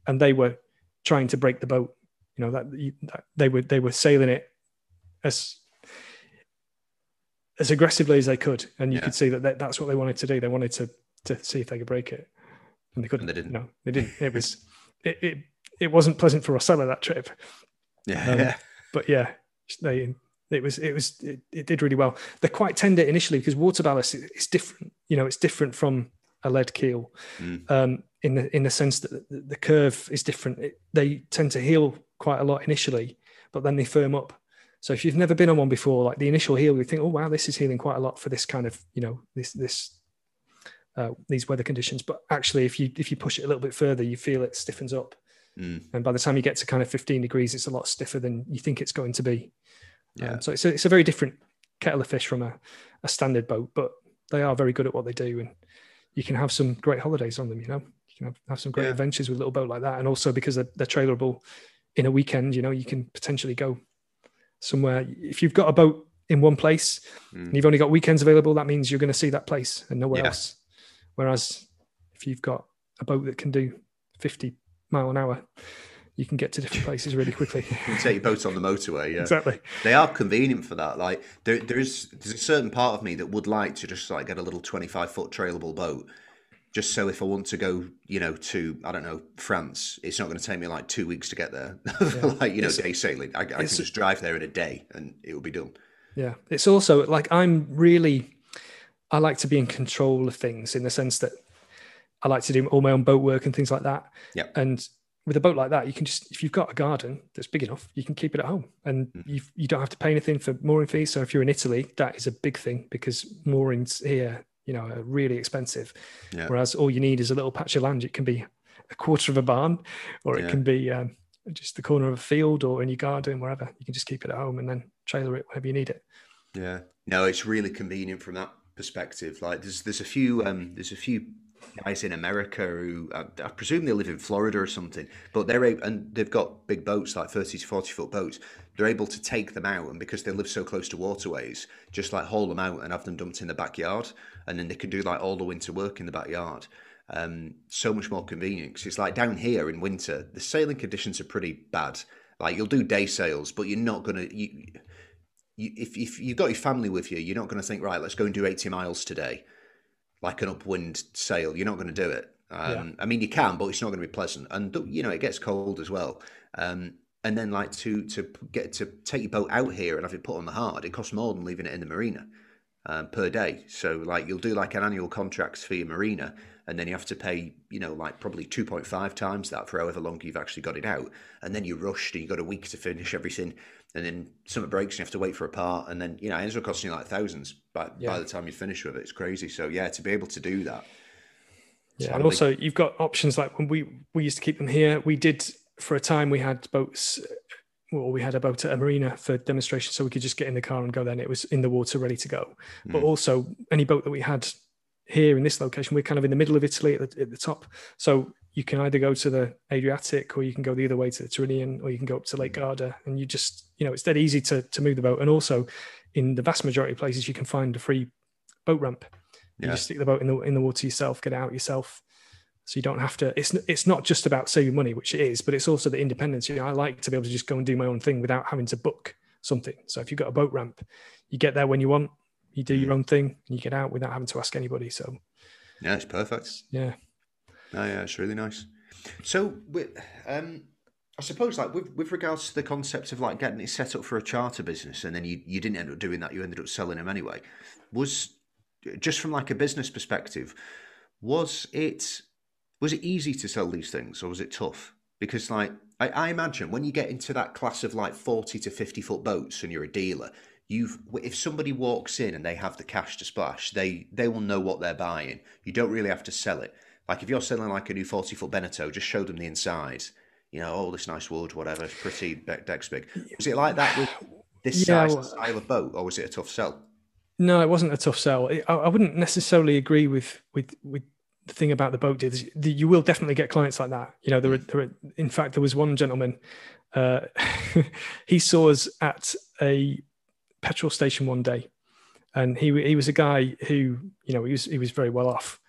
and they were trying to break the boat. You know, that they were sailing it as aggressively as they could. And you could see that that's what they wanted to do. They wanted to see if they could break it, and they couldn't. And they didn't. No, they didn't. It was, it it wasn't pleasant for Rosella, that trip. But yeah, it did really well. They're quite tender initially because water ballast is different. You know, it's different from a lead keel, in the sense that the curve is different. They tend to heal quite a lot initially, but then they firm up. So if you've never been on one before, like the initial heel, you think, oh wow, this is healing quite a lot for this kind of, you know, these weather conditions. But actually, if you push it a little bit further, you feel it stiffens up. And by the time you get to kind of 15 degrees, it's a lot stiffer than you think it's going to be. Yeah. So it's a very different kettle of fish from a standard boat, but they are very good at what they do. And you can have some great holidays on them, you know, you can have some great adventures with a little boat like that. And also because they're trailerable in a weekend, you know, you can potentially go somewhere. If you've got a boat in one place and you've only got weekends available, that means you're going to see that place and nowhere else. Whereas if you've got a boat that can do 50 miles an hour, you can get to different places really quickly. You take your boat on the motorway. Yeah, exactly. They are convenient for that. Like there's a certain part of me that would like to just like get a little 25-foot trailable boat, just so if I want to go, you know, to, I don't know, France, it's not going to take me like 2 weeks to get there. Like, you know, day sailing. I can just drive there in a day and it will be done. Yeah, it's also like I like to be in control of things, in the sense that I like to do all my own boat work and things like that. Yeah. And with a boat like that, you can just, if you've got a garden that's big enough, you can keep it at home, and you don't have to pay anything for mooring fees. So if you're in Italy, that is a big thing, because moorings here, you know, are really expensive. Yeah. Whereas all you need is a little patch of land. It can be a quarter of a barn, or it can be just the corner of a field, or in your garden, wherever. You can just keep it at home and then trailer it whenever you need it. Yeah. No, it's really convenient from that perspective. Like there's a few guys in America who I presume they live in Florida or something, but they've got big boats, like 30 to 40 foot boats. They're able to take them out, and because they live so close to waterways, just like haul them out and have them dumped in the backyard, and then they can do like all the winter work in the backyard. So much more convenient, because it's like down here in winter, the sailing conditions are pretty bad. Like you'll do day sails, but you're not gonna. If you've got your family with you, you're not gonna think, right, let's go and do 80 miles today. Like an upwind sail, you're not going to do it. I mean, you can, but it's not going to be pleasant. And, you know, it gets cold as well. And then like to get to take your boat out here and have it put on the hard, it costs more than leaving it in the marina per day. So like you'll do like an annual contract for your marina, and then you have to pay, you know, like probably 2.5 times that for however long you've actually got it out. And then you're rushed and you've got a week to finish everything. And then summer breaks and you have to wait for a part. And then, you know, it ends up costing you like thousands by the time you finish with it. It's crazy. So yeah, to be able to do that. Yeah. And also you've got options. Like when we used to keep them here, we did for a time, we had boats. Well, we had a boat at a marina for demonstration, so we could just get in the car and go there, and it was in the water ready to go. But also any boat that we had here in this location, we're kind of in the middle of Italy at the top. So you can either go to the Adriatic, or you can go the other way to the Tyrrhenian, or you can go up to Lake Garda, and you just, you know, it's dead easy to move the boat. And also in the vast majority of places, you can find a free boat ramp. You just stick the boat in the water yourself, get out yourself. So you don't have to, it's not just about saving money, which it is, but it's also the independence. You know, I like to be able to just go and do my own thing without having to book something. So if you've got a boat ramp, you get there when you want. You do your own thing and you get out without having to ask anybody. So yeah, it's perfect. Yeah. Oh yeah, it's really nice. So I suppose like with regards to the concept of like getting it set up for a charter business, and then you didn't end up doing that, you ended up selling them anyway. Was just from like a business perspective, was it easy to sell these things, or was it tough? Because like I imagine when you get into that class of like 40 to 50 foot boats and you're a dealer, if somebody walks in and they have the cash to splash, they will know what they're buying. You don't really have to sell it. Like if you're selling like a new 40-foot Beneteau, just show them the inside. You know, all this nice wood, whatever, it's pretty deck's big. Was it like that with this style of boat, or was it a tough sell? No, it wasn't a tough sell. I wouldn't necessarily agree with the thing about the boat dealers. You will definitely get clients like that. You know, in fact, there was one gentleman. He saw us at a petrol station one day, and he was a guy who, you know, he was very well off,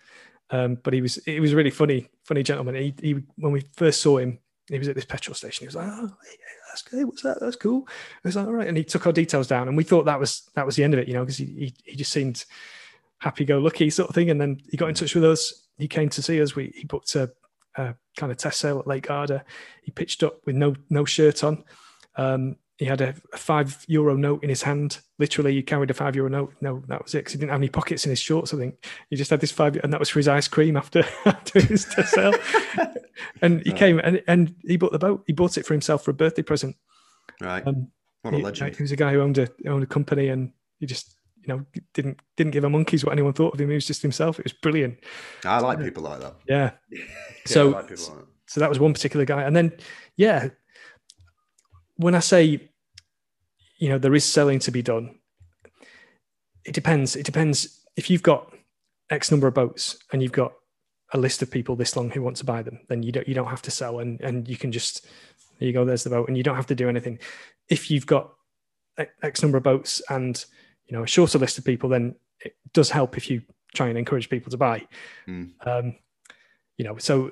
but it was a really funny gentleman. He when we first saw him, he was at this petrol station. He was like, oh yeah, that's good, what's that, that's cool. I was like, all right. And he took our details down, and we thought that was the end of it, you know, because he just seemed happy go lucky sort of thing. And then he got in touch with us. He came to see us. He booked a kind of test sail at Lake Garda. He pitched up with no shirt on. He had a €5 note in his hand. Literally, he carried a €5 note. No, that was it, because he didn't have any pockets in his shorts, I think. He just had this €5, and that was for his ice cream after his test sale. And he came and he bought the boat. He bought it for himself for a birthday present. Right. What a legend. He was a guy who owned a company, and he just, you know, didn't give a monkey's what anyone thought of him. He was just himself. It was brilliant. I like people like that. Yeah. So, I like people like that. So that was one particular guy. And then, yeah, when I say, you know, there is selling to be done, it depends. It depends if you've got X number of boats and you've got a list of people this long who want to buy them, then you don't have to sell, and you can just, there you go, there's the boat, and you don't have to do anything. If you've got X number of boats and, you know, a shorter list of people, then it does help if you try and encourage people to buy. You know, so,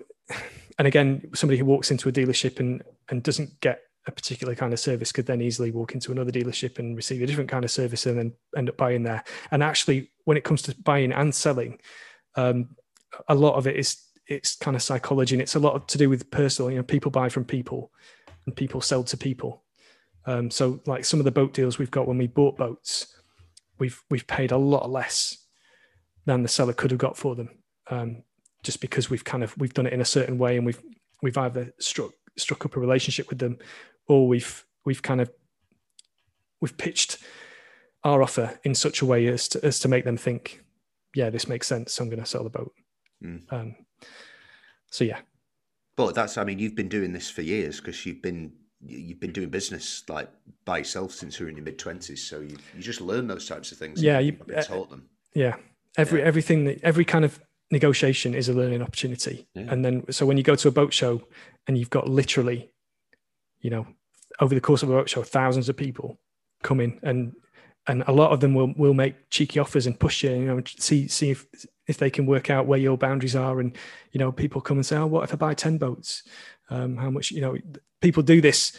and again, somebody who walks into a dealership and doesn't get a particular kind of service could then easily walk into another dealership and receive a different kind of service and then end up buying there. And actually, when it comes to buying and selling, a lot of it is, it's kind of psychology, and it's a lot to do with personal, you know, people buy from people and people sell to people. So like some of the boat deals we've got, when we bought boats, we've paid a lot less than the seller could have got for them. Just because we've done it in a certain way, and we've either struck up a relationship with them, or we've pitched our offer in such a way as to make them think, yeah, this makes sense, so I'm going to sell the boat. So yeah, but that's, I mean, you've been doing this for years, because you've been doing business like by yourself since you were in your mid-20s, so you just learn those types of things. Yeah, you've been taught them. Yeah, every kind of negotiation is a learning opportunity. Yeah. And then, so when you go to a boat show and you've got literally, you know, over the course of a boat show, thousands of people come in, and a lot of them will make cheeky offers and push you, you know, see if they can work out where your boundaries are. And, you know, people come and say, oh, what if I buy 10 boats? How much, you know, people do this,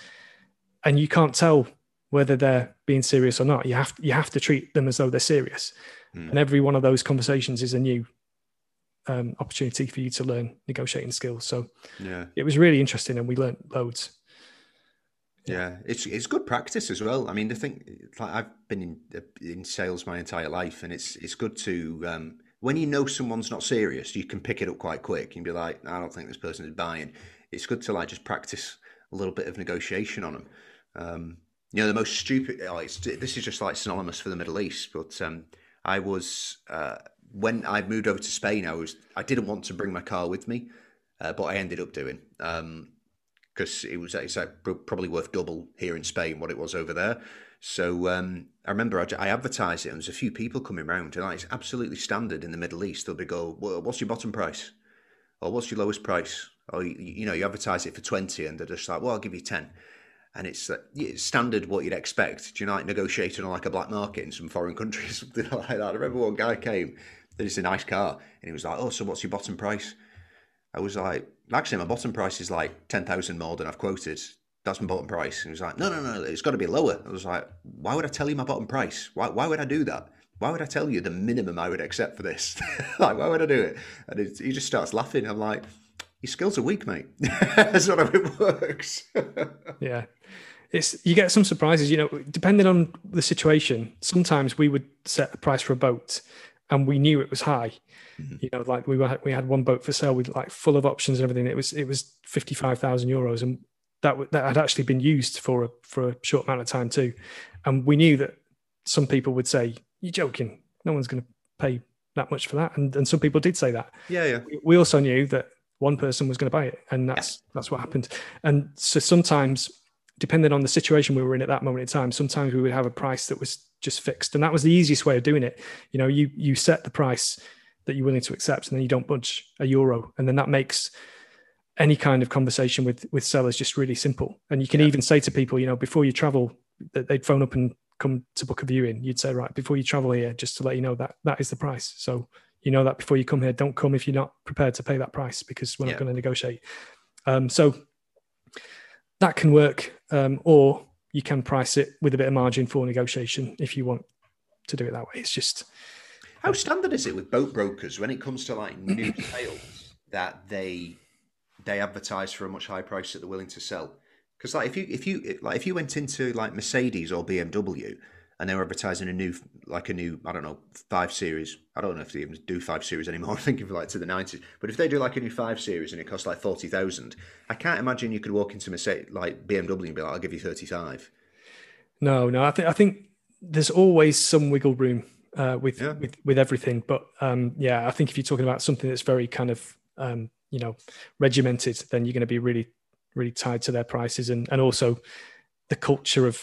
and you can't tell whether they're being serious or not. You have to treat them as though they're serious. And every one of those conversations is a new opportunity for you to learn negotiating skills. So yeah, it was really interesting, and we learned loads. Yeah, it's good practice as well. I mean, the thing, like, I've been in sales my entire life, and it's good to when you know someone's not serious, you can pick it up quite quick and be like, I don't think this person is buying. It's good to like just practice a little bit of negotiation on them. You know, the most stupid. This is just like synonymous for the Middle East, but I was. When I moved over to Spain, I didn't want to bring my car with me, but I ended up doing, because it's like probably worth double here in Spain what it was over there. So I remember I advertised it, and there's a few people coming round, and it's absolutely standard in the Middle East. They'll be go, well, what's your bottom price? Or what's your lowest price? Or, you know, you advertise it for 20, and they're just like, well, I'll give you 10. And it's standard what you'd expect. Do you know, like negotiating on like a black market in some foreign country or something like that? I remember one guy came, there's a nice car, and he was like, oh, so what's your bottom price? I was like, actually, my bottom price is like 10,000 more than I've quoted. That's my bottom price. And he was like, no, it's got to be lower. I was like, why would I tell you my bottom price? Why would I do that? Why would I tell you the minimum I would accept for this? Like, why would I do it? And he just starts laughing. I'm like, your skills are weak, mate. That's not how it works. Yeah. You get some surprises, you know, depending on the situation. Sometimes we would set a price for a boat and we knew it was high. You know, like we had one boat for sale with like full of options and everything. It was 55,000 euros. And that had actually been used for a short amount of time too. And we knew that some people would say, you're joking. No one's going to pay that much for that. And some people did say that. Yeah. We also knew that one person was going to buy it, and that's what happened. And so sometimes, depending on the situation we were in at that moment in time, sometimes we would have a price that was just fixed, and that was the easiest way of doing it. You know, you set the price that you're willing to accept, and then you don't budge €1, and then that makes any kind of conversation with sellers just really simple. And you can even say to people, you know, before you travel, that they'd phone up and come to book a viewing. You'd say, right, before you travel here, just to let you know that is the price. So, you know, that before you come here, don't come if you're not prepared to pay that price, because we're not going to negotiate. So that can work, or you can price it with a bit of margin for negotiation if you want to do it that way. It's just... How standard is it with boat brokers when it comes to like new sales that they they advertise for a much higher price that they're willing to sell. Because like if you went into like Mercedes or BMW and they were advertising a new I don't know 5 Series, I don't know if they even do 5 Series anymore. I'm thinking of like to the 90s, but if they do like a new 5 Series and it costs like 40,000, I can't imagine you could walk into Mercedes like BMW and be like, I'll give you 35. No, I think there's always some wiggle room with everything, but I think if you're talking about something that's very kind of regimented, then you're going to be really, really tied to their prices, and also the culture of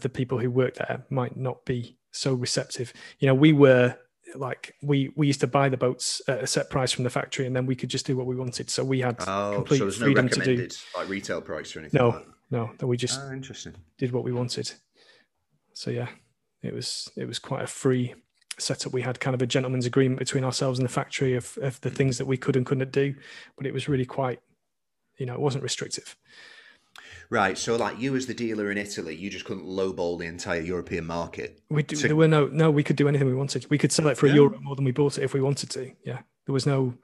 the people who work there might not be so receptive. You know, we were like, we used to buy the boats at a set price from the factory, and then we could just do what we wanted. So we had complete freedom to do like retail price or anything. No, we just did what we wanted. So yeah, it was quite a free setup. We had kind of a gentleman's agreement between ourselves and the factory of the things that we could and couldn't do, but it was really quite, it wasn't restrictive. Right. So like you as the dealer in Italy, you just couldn't lowball the entire European market. We could do anything we wanted. We could sell it for €1 more than we bought it if we wanted to. Yeah. There was no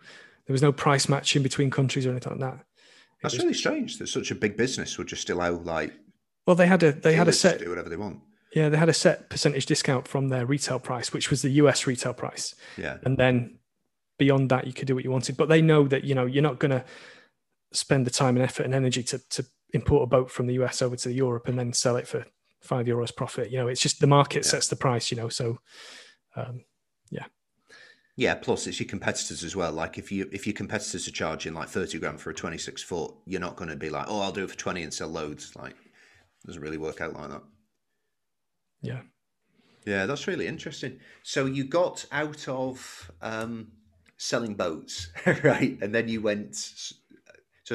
price matching between countries or anything like that. That's really strange that such a big business would just allow like, well, they had a set, do whatever they want. Yeah. They had a set percentage discount from their retail price, which was the US retail price. Yeah. And then beyond that, you could do what you wanted, but they know that, you're not going to spend the time and effort and energy to import a boat from the US over to Europe and then sell it for €5 profit. It's just the market sets the price, so yeah, plus it's your competitors as well. Like if your competitors are charging like 30 grand for a 26 foot, you're not going to be like, oh, I'll do it for 20 and sell loads. Like it doesn't really work out like that. Yeah, that's really interesting. So you got out of selling boats, right? And then you went, so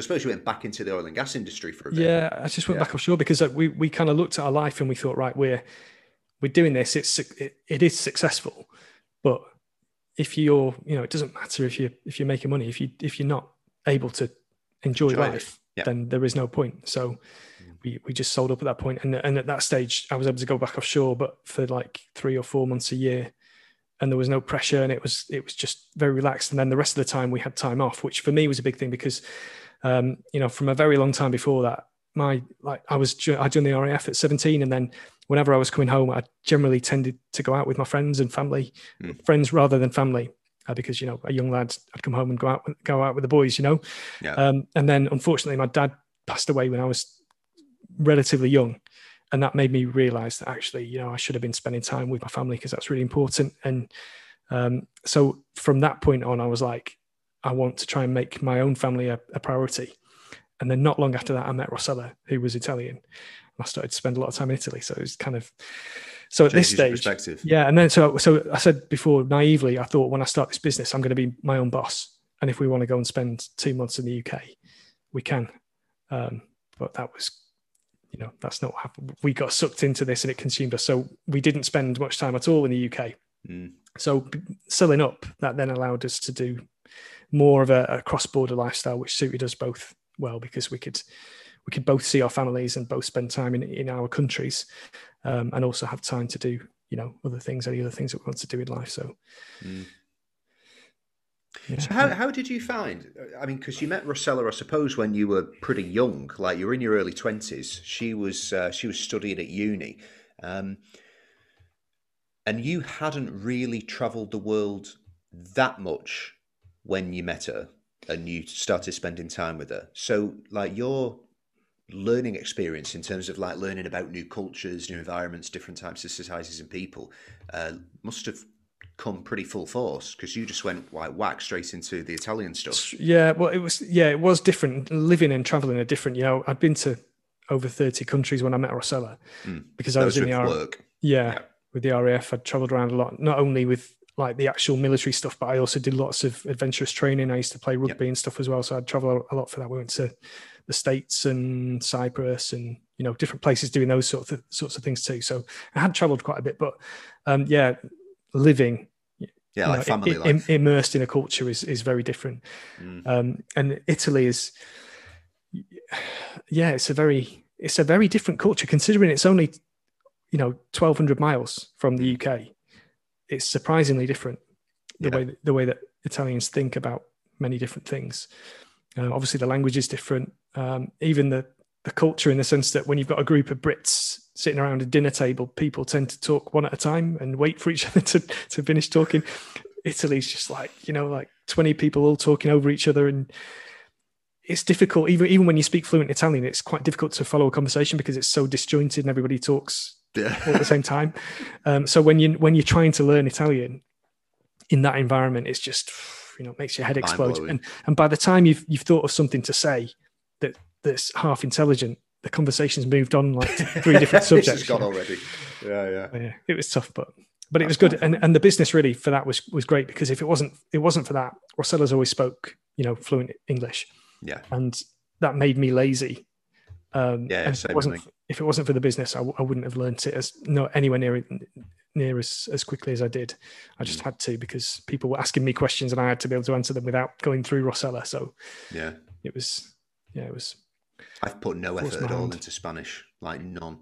I suppose you went back into the oil and gas industry for a bit. Yeah, I just went back offshore because we kind of looked at our life and we thought, right, we're doing this. It is successful, but if you're, it doesn't matter if you're making money. If you're not able to enjoy life, then there is no point. So we just sold up at that point, and at that stage, I was able to go back offshore, but for like 3 or 4 months a year, and there was no pressure, and it was just very relaxed. And then the rest of the time, we had time off, which for me was a big thing because. From a very long time before that, I joined the RAF at 17, and then whenever I was coming home, I generally tended to go out with my friends and family, friends rather than family, because a young lad, I'd come home and go out with the boys, And then unfortunately, my dad passed away when I was relatively young, and that made me realise that actually, I should have been spending time with my family because that's really important. And so from that point on, I was like, I want to try and make my own family a priority. And then not long after that, I met Rosella, who was Italian. And I started to spend a lot of time in Italy. So it was kind of, so at this stage, and then, so I said before, naively, I thought when I start this business, I'm going to be my own boss. And if we want to go and spend 2 months in the UK, we can. But that was, that's not what happened. We got sucked into this and it consumed us. So we didn't spend much time at all in the UK. So selling up, that then allowed us to do more of a cross-border lifestyle, which suited us both well because we could both see our families and both spend time in our countries, and also have time to do other things that we want to do in life. So, So how did you find? I mean, because you met Rosella, I suppose, when you were pretty young, like you were in your early 20s. She was studying at uni, and you hadn't really travelled the world that much when you met her and you started spending time with her. So like your learning experience in terms of like learning about new cultures, new environments, different types of societies and people must have come pretty full force because you just went like whack straight into the Italian stuff. Yeah, well, it was different. Living and traveling are different. I'd been to over 30 countries when I met Rosella because I was in the RAF. Yeah, with the RAF, I'd traveled around a lot, not only with like the actual military stuff, but I also did lots of adventurous training. I used to play rugby and stuff as well. So I'd travel a lot for that. We went to the States and Cyprus and, different places doing those sorts of things too. So I had traveled quite a bit, but living, like family life. Immersed in a culture is very different. And Italy is, it's a very different culture considering it's only, 1,200 miles from the UK. It's surprisingly different the way that Italians think about many different things. Obviously, the language is different. Even the culture, in the sense that when you've got a group of Brits sitting around a dinner table, people tend to talk one at a time and wait for each other to finish talking. Italy's just like, you know, like 20 people all talking over each other. And it's difficult, even when you speak fluent Italian, it's quite difficult to follow a conversation because it's so disjointed and everybody talks all at the same time. So when you're trying to learn Italian in that environment, it's just, you know, makes your head explode. And by the time you've thought of something to say that's half intelligent, the conversation's moved on like to three different subjects. It's gone already. Yeah. It was tough, but it was good. And the business really for that was great, because if it wasn't for that, Rosella's always spoke, you know, fluent English. Yeah. And that made me lazy. If it wasn't for the business, I wouldn't have learned it anywhere near as quickly as I did. I just had to, because people were asking me questions and I had to be able to answer them without going through Rosella. So it was. I've put no effort at all into Spanish, like none.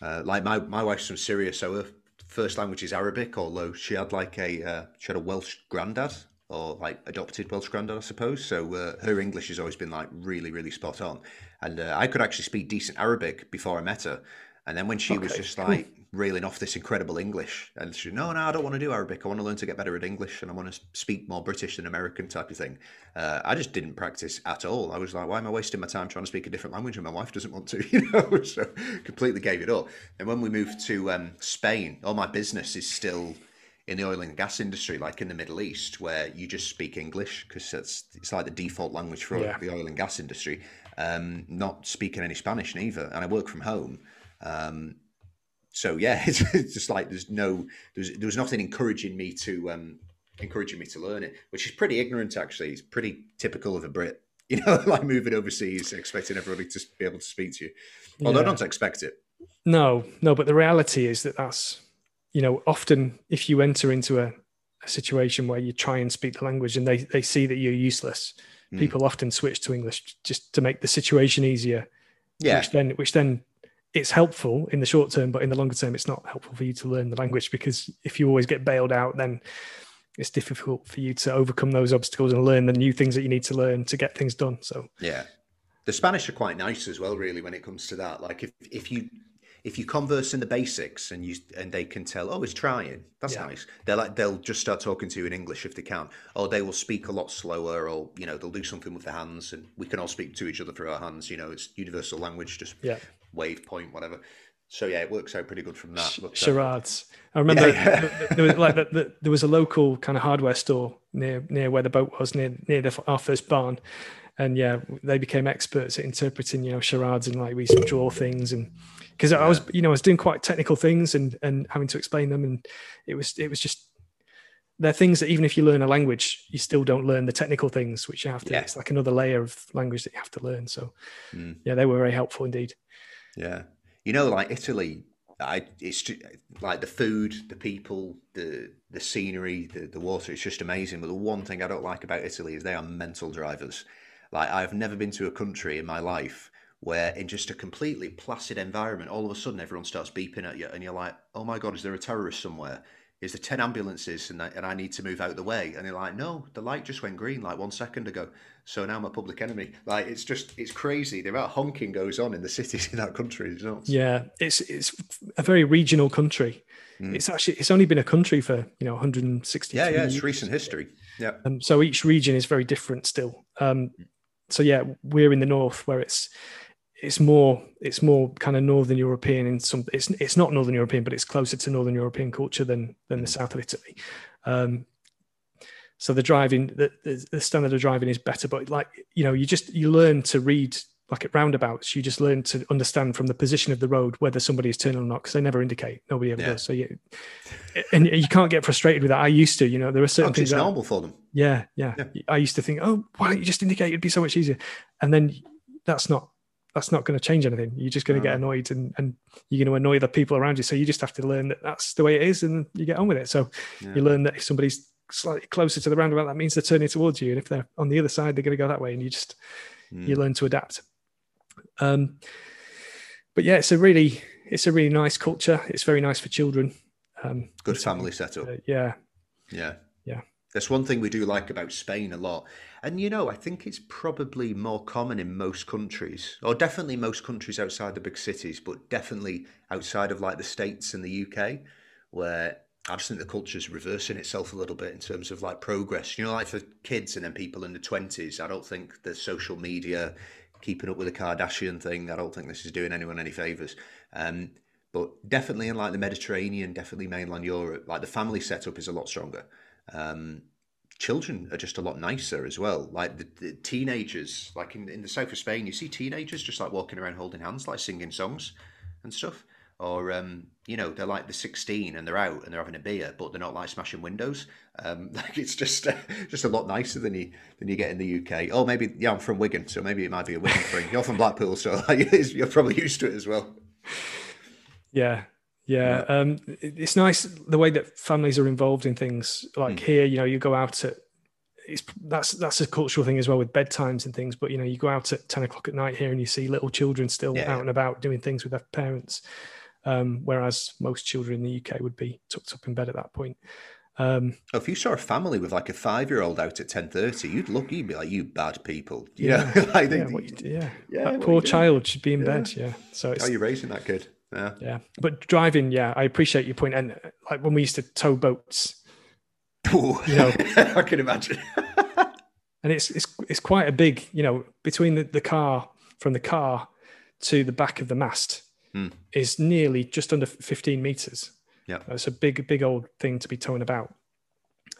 Like my wife's from Syria, so her first language is Arabic. Although she had a Welsh granddad, or like adopted Welsh granddad, I suppose. So her English has always been like really, really spot on. And I could actually speak decent Arabic before I met her. And then when she was just like reeling off this incredible English, and she, no, I don't want to do Arabic. I want to learn to get better at English, and I want to speak more British than American type of thing. I just didn't practice at all. I was like, why am I wasting my time trying to speak a different language when my wife doesn't want to, you know? So completely gave it up. And when we moved to Spain, all my business is still in the oil and gas industry, like in the Middle East, where you just speak English because it's like the default language for the oil and gas industry. Not speaking any Spanish neither, and I work from home. So yeah, it's just like there was nothing encouraging me to learn it, which is pretty ignorant actually. It's pretty typical of a Brit, you know, like moving overseas, expecting everybody to be able to speak to you. Although not to expect it. No, but the reality is that's, you know, often if you enter into a situation where you try and speak the language and they see that you're useless, people often switch to English just to make the situation easier. Yeah. Which then it's helpful in the short term, but in the longer term, it's not helpful for you to learn the language, because if you always get bailed out, then it's difficult for you to overcome those obstacles and learn the new things that you need to learn to get things done. So yeah, the Spanish are quite nice as well, really, when it comes to that. Like if you converse in the basics and they can tell, oh, he's trying. That's nice. They'll just start talking to you in English if they can, or they will speak a lot slower, or, you know, they'll do something with their hands, and we can all speak to each other through our hands. You know, it's universal language, just wave, point, whatever. So yeah, it works out pretty good from that. Charades. I remember there was a local kind of hardware store near where the boat was, near our first barn. And yeah, they became experts at interpreting, you know, charades, and like we used to draw things, and because I was doing quite technical things and having to explain them, and it was just, they're things that even if you learn a language, you still don't learn the technical things, which you have to. Yeah. It's like another layer of language that you have to learn. So yeah, they were very helpful indeed. Yeah, you know, like Italy, it's like the food, the people, the scenery, the water. It's just amazing. But the one thing I don't like about Italy is they are mental drivers. Like, I've never been to a country in my life where in just a completely placid environment, all of a sudden everyone starts beeping at you and you're like, oh my God, is there a terrorist somewhere? Is there 10 ambulances and I need to move out of the way? And they're like, no, the light just went green like 1 second ago. So now I'm a public enemy. Like, it's crazy. The amount of honking goes on in the cities in that country. Yeah, it's a very regional country. Mm. It's only been a country for, you know, 160 years. Yeah, it's recent history. Yeah. So each region is very different still. So yeah, we're in the north, where it's more kind of Northern European in some. It's not Northern European, but it's closer to Northern European culture than the south of Italy. So the driving, the standard of driving is better, but like, you know, you learn to read like at roundabouts. You just learn to understand from the position of the road whether somebody is turning or not, because they never indicate. Nobody ever does. So you can't get frustrated with that. I used to, you know, there are certain things. It's normal for them. Yeah. I used to think, oh, why don't you just indicate? It'd be so much easier. And then that's not going to change anything. You're just going to get annoyed and you're going to annoy the people around you. So you just have to learn that that's the way it is, and you get on with it. So you learn that if somebody's slightly closer to the roundabout, that means they're turning towards you. And if they're on the other side, they're going to go that way. And you just, you learn to adapt. But yeah, it's a really nice culture. It's very nice for children. Good family setup. Yeah. That's one thing we do like about Spain a lot. And, you know, I think it's probably more common in most countries, or definitely most countries outside the big cities, but definitely outside of like the States and the UK, where I just think the culture's reversing itself a little bit in terms of like progress. You know, like for kids and then people in the 20s, I don't think the social media, keeping up with the Kardashian thing, I don't think this is doing anyone any favours. But definitely in like the Mediterranean, definitely mainland Europe, like the family setup is a lot stronger. Children are just a lot nicer as well. Like the teenagers, like in the south of Spain, you see teenagers just like walking around holding hands, like singing songs and stuff. Or, you know, they're like the 16 and they're out and they're having a beer, but they're not like smashing windows. Like it's just a lot nicer than you get in the UK. Oh, maybe, yeah, I'm from Wigan, so maybe it might be a Wigan thing. You're from Blackpool, so like, you're probably used to it as well. Yeah. It's nice the way that families are involved in things like here, you know, you go out at, that's a cultural thing as well with bedtimes and things, but you know, you go out at 10 o'clock at night here and you see little children still out and about doing things with their parents. Whereas most children in the UK would be tucked up in bed at that point. If you saw a family with like a 5-year-old out at 10:30, you'd be like, you bad people, you know? Like that poor child should be in bed. Yeah. So how are you raising that kid? Yeah. But driving, I appreciate your point. And like when we used to tow boats, you know, I can imagine. And it's quite a big, you know, between the car, from the car to the back of the mast is nearly just under 15 meters. Yeah. It's a big old thing to be towing about.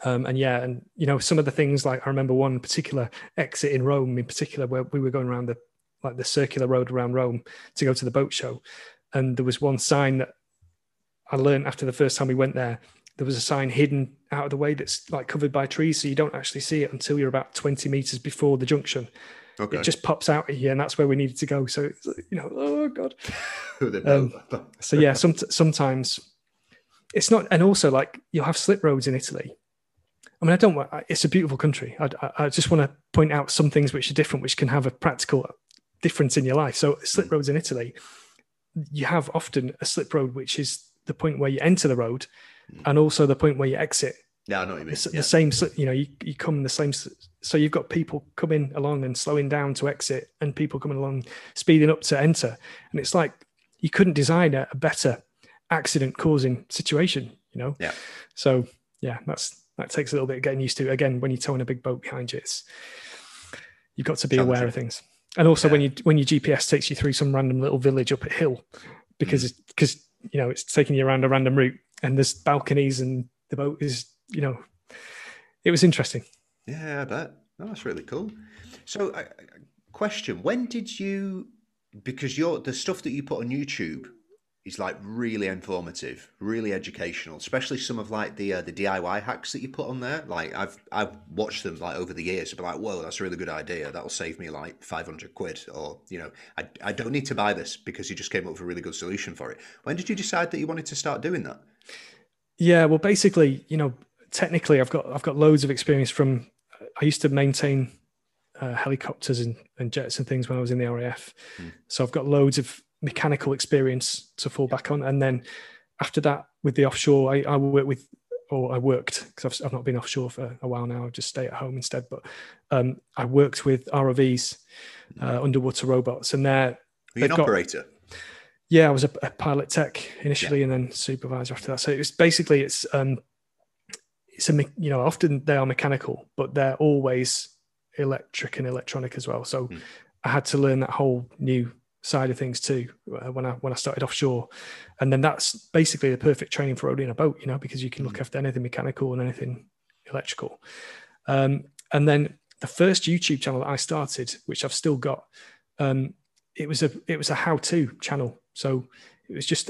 And you know, some of the things, like I remember one particular exit in Rome in particular, where we were going around the circular road around Rome to go to the boat show. And there was one sign that I learned after the first time we went there. There was a sign hidden out of the way that's like covered by trees, so you don't actually see it until you're about 20 meters before the junction. Okay. It just pops out at you, and that's where we needed to go. So it's, you know, oh god. So yeah, sometimes it's not, and also like you'll have slip roads in Italy. I mean, I don't. It's a beautiful country. I just want to point out some things which are different, which can have a practical difference in your life. So slip roads in Italy, you have often a slip road, which is the point where you enter the road, and also the point where you exit. No, I know what you mean. The same, you know, you come the same. So you've got people coming along and slowing down to exit, and people coming along speeding up to enter. And it's like you couldn't design a better accident-causing situation, you know. Yeah. So yeah, that takes a little bit of getting used to. Again, when you're towing a big boat behind you, you've got to be aware of things. And also when your GPS takes you through some random little village up a hill, because you know, it's taking you around a random route, and there's balconies and the boat is, you know, it was interesting. Yeah, I bet. Oh, that's really cool. So question, when did you, because the stuff that you put on YouTube is like really informative, really educational, especially some of like the DIY hacks that you put on there. Like I've watched them like over the years. I've been like, whoa, that's a really good idea. That'll save me like 500 quid, or, you know, I don't need to buy this because you just came up with a really good solution for it. When did you decide that you wanted to start doing that? Yeah, well, basically, you know, technically I've got loads of experience from, I used to maintain helicopters and jets and things when I was in the RAF. So I've got loads of mechanical experience to fall back on. And then after that, with the offshore, I worked, because I've not been offshore for a while now. I just stay at home instead. But I worked with ROVs, underwater robots, and they're... Were you an operator? Yeah, I was a pilot tech initially, and then supervisor after that. So it was basically, it's you know, often they are mechanical, but they're always electric and electronic as well. So I had to learn that whole new side of things too when I started offshore. And then that's basically the perfect training for owning a boat, you know, because you can look after anything mechanical and anything electrical. And then the first YouTube channel that I started, which I've still got, it was a how-to channel. So it was just,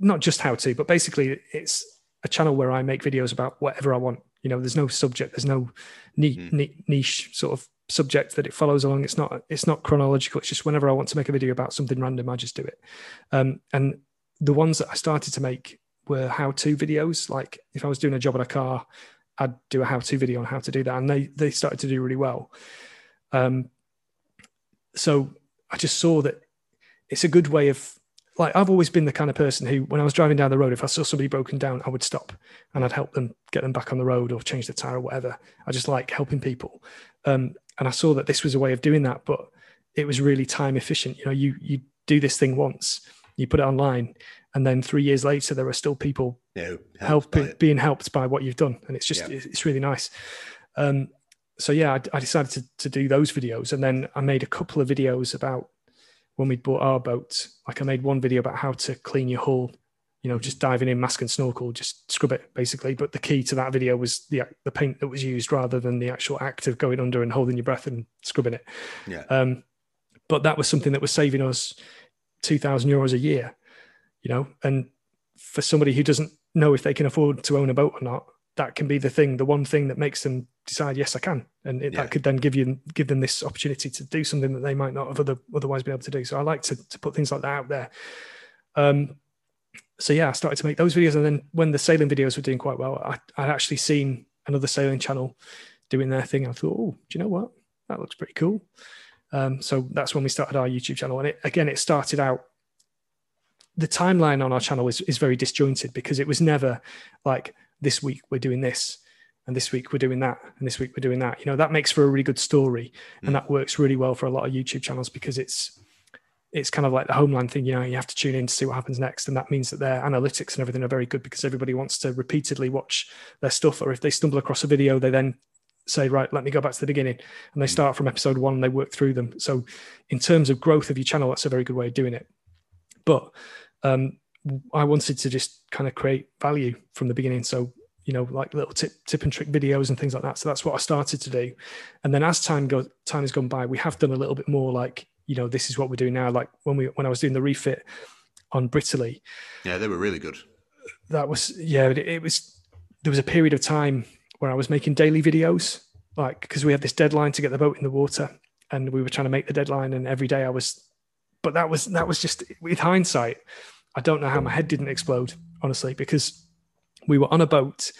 not just how-to, but basically it's a channel where I make videos about whatever I want. You know, there's no subject, there's no niche sort of subject that it follows along. It's not chronological. It's just whenever I want to make a video about something random, I just do it. And the ones that I started to make were how-to videos. Like if I was doing a job on a car, I'd do a how-to video on how to do that, and they started to do really well. So I just saw that it's a good way of like, I've always been the kind of person who, when I was driving down the road, if I saw somebody broken down, I would stop and I'd help them get them back on the road or change the tire or whatever. I just like helping people. And I saw that this was a way of doing that, but it was really time efficient. You know, you do this thing once, you put it online, and then 3 years later, there are still people being helped by what you've done. And it's just, it's really nice. So yeah, I decided to do those videos. And then I made a couple of videos about when we bought our boat. Like I made one video about how to clean your hull, you know, just diving in, mask and snorkel, just scrub it basically. But the key to that video was the paint that was used rather than the actual act of going under and holding your breath and scrubbing it. Yeah. But that was something that was saving us €2,000 a year, you know, and for somebody who doesn't know if they can afford to own a boat or not, that can be the one thing that makes them decide, yes, I can. And that could then give them this opportunity to do something that they might not have otherwise been able to do. So I like to put things like that out there. So yeah, I started to make those videos. And then when the sailing videos were doing quite well, I'd actually seen another sailing channel doing their thing. I thought, oh, do you know what? That looks pretty cool. So that's when we started our YouTube channel. And it started out, the timeline on our channel is very disjointed because it was never like, this week we're doing this, and this week we're doing that, and this week we're doing that. You know, that makes for a really good story, and that works really well for a lot of YouTube channels because it's kind of like the homeland thing. You know, you have to tune in to see what happens next, and that means that their analytics and everything are very good because everybody wants to repeatedly watch their stuff. Or if they stumble across a video, they then say, right, let me go back to the beginning, and they start from episode one and they work through them. So in terms of growth of your channel, that's a very good way of doing it. But I wanted to just kind of create value from the beginning. So, you know, like little tip and trick videos and things like that. So that's what I started to do. And then as time has gone by, we have done a little bit more like, you know, this is what we're doing now. Like when I was doing the refit on Britaly. Yeah, they were really good. That was, yeah, there was a period of time where I was making daily videos, like, because we had this deadline to get the boat in the water and we were trying to make the deadline. And every day but that was just, with hindsight, I don't know how my head didn't explode, honestly, because we were on a boat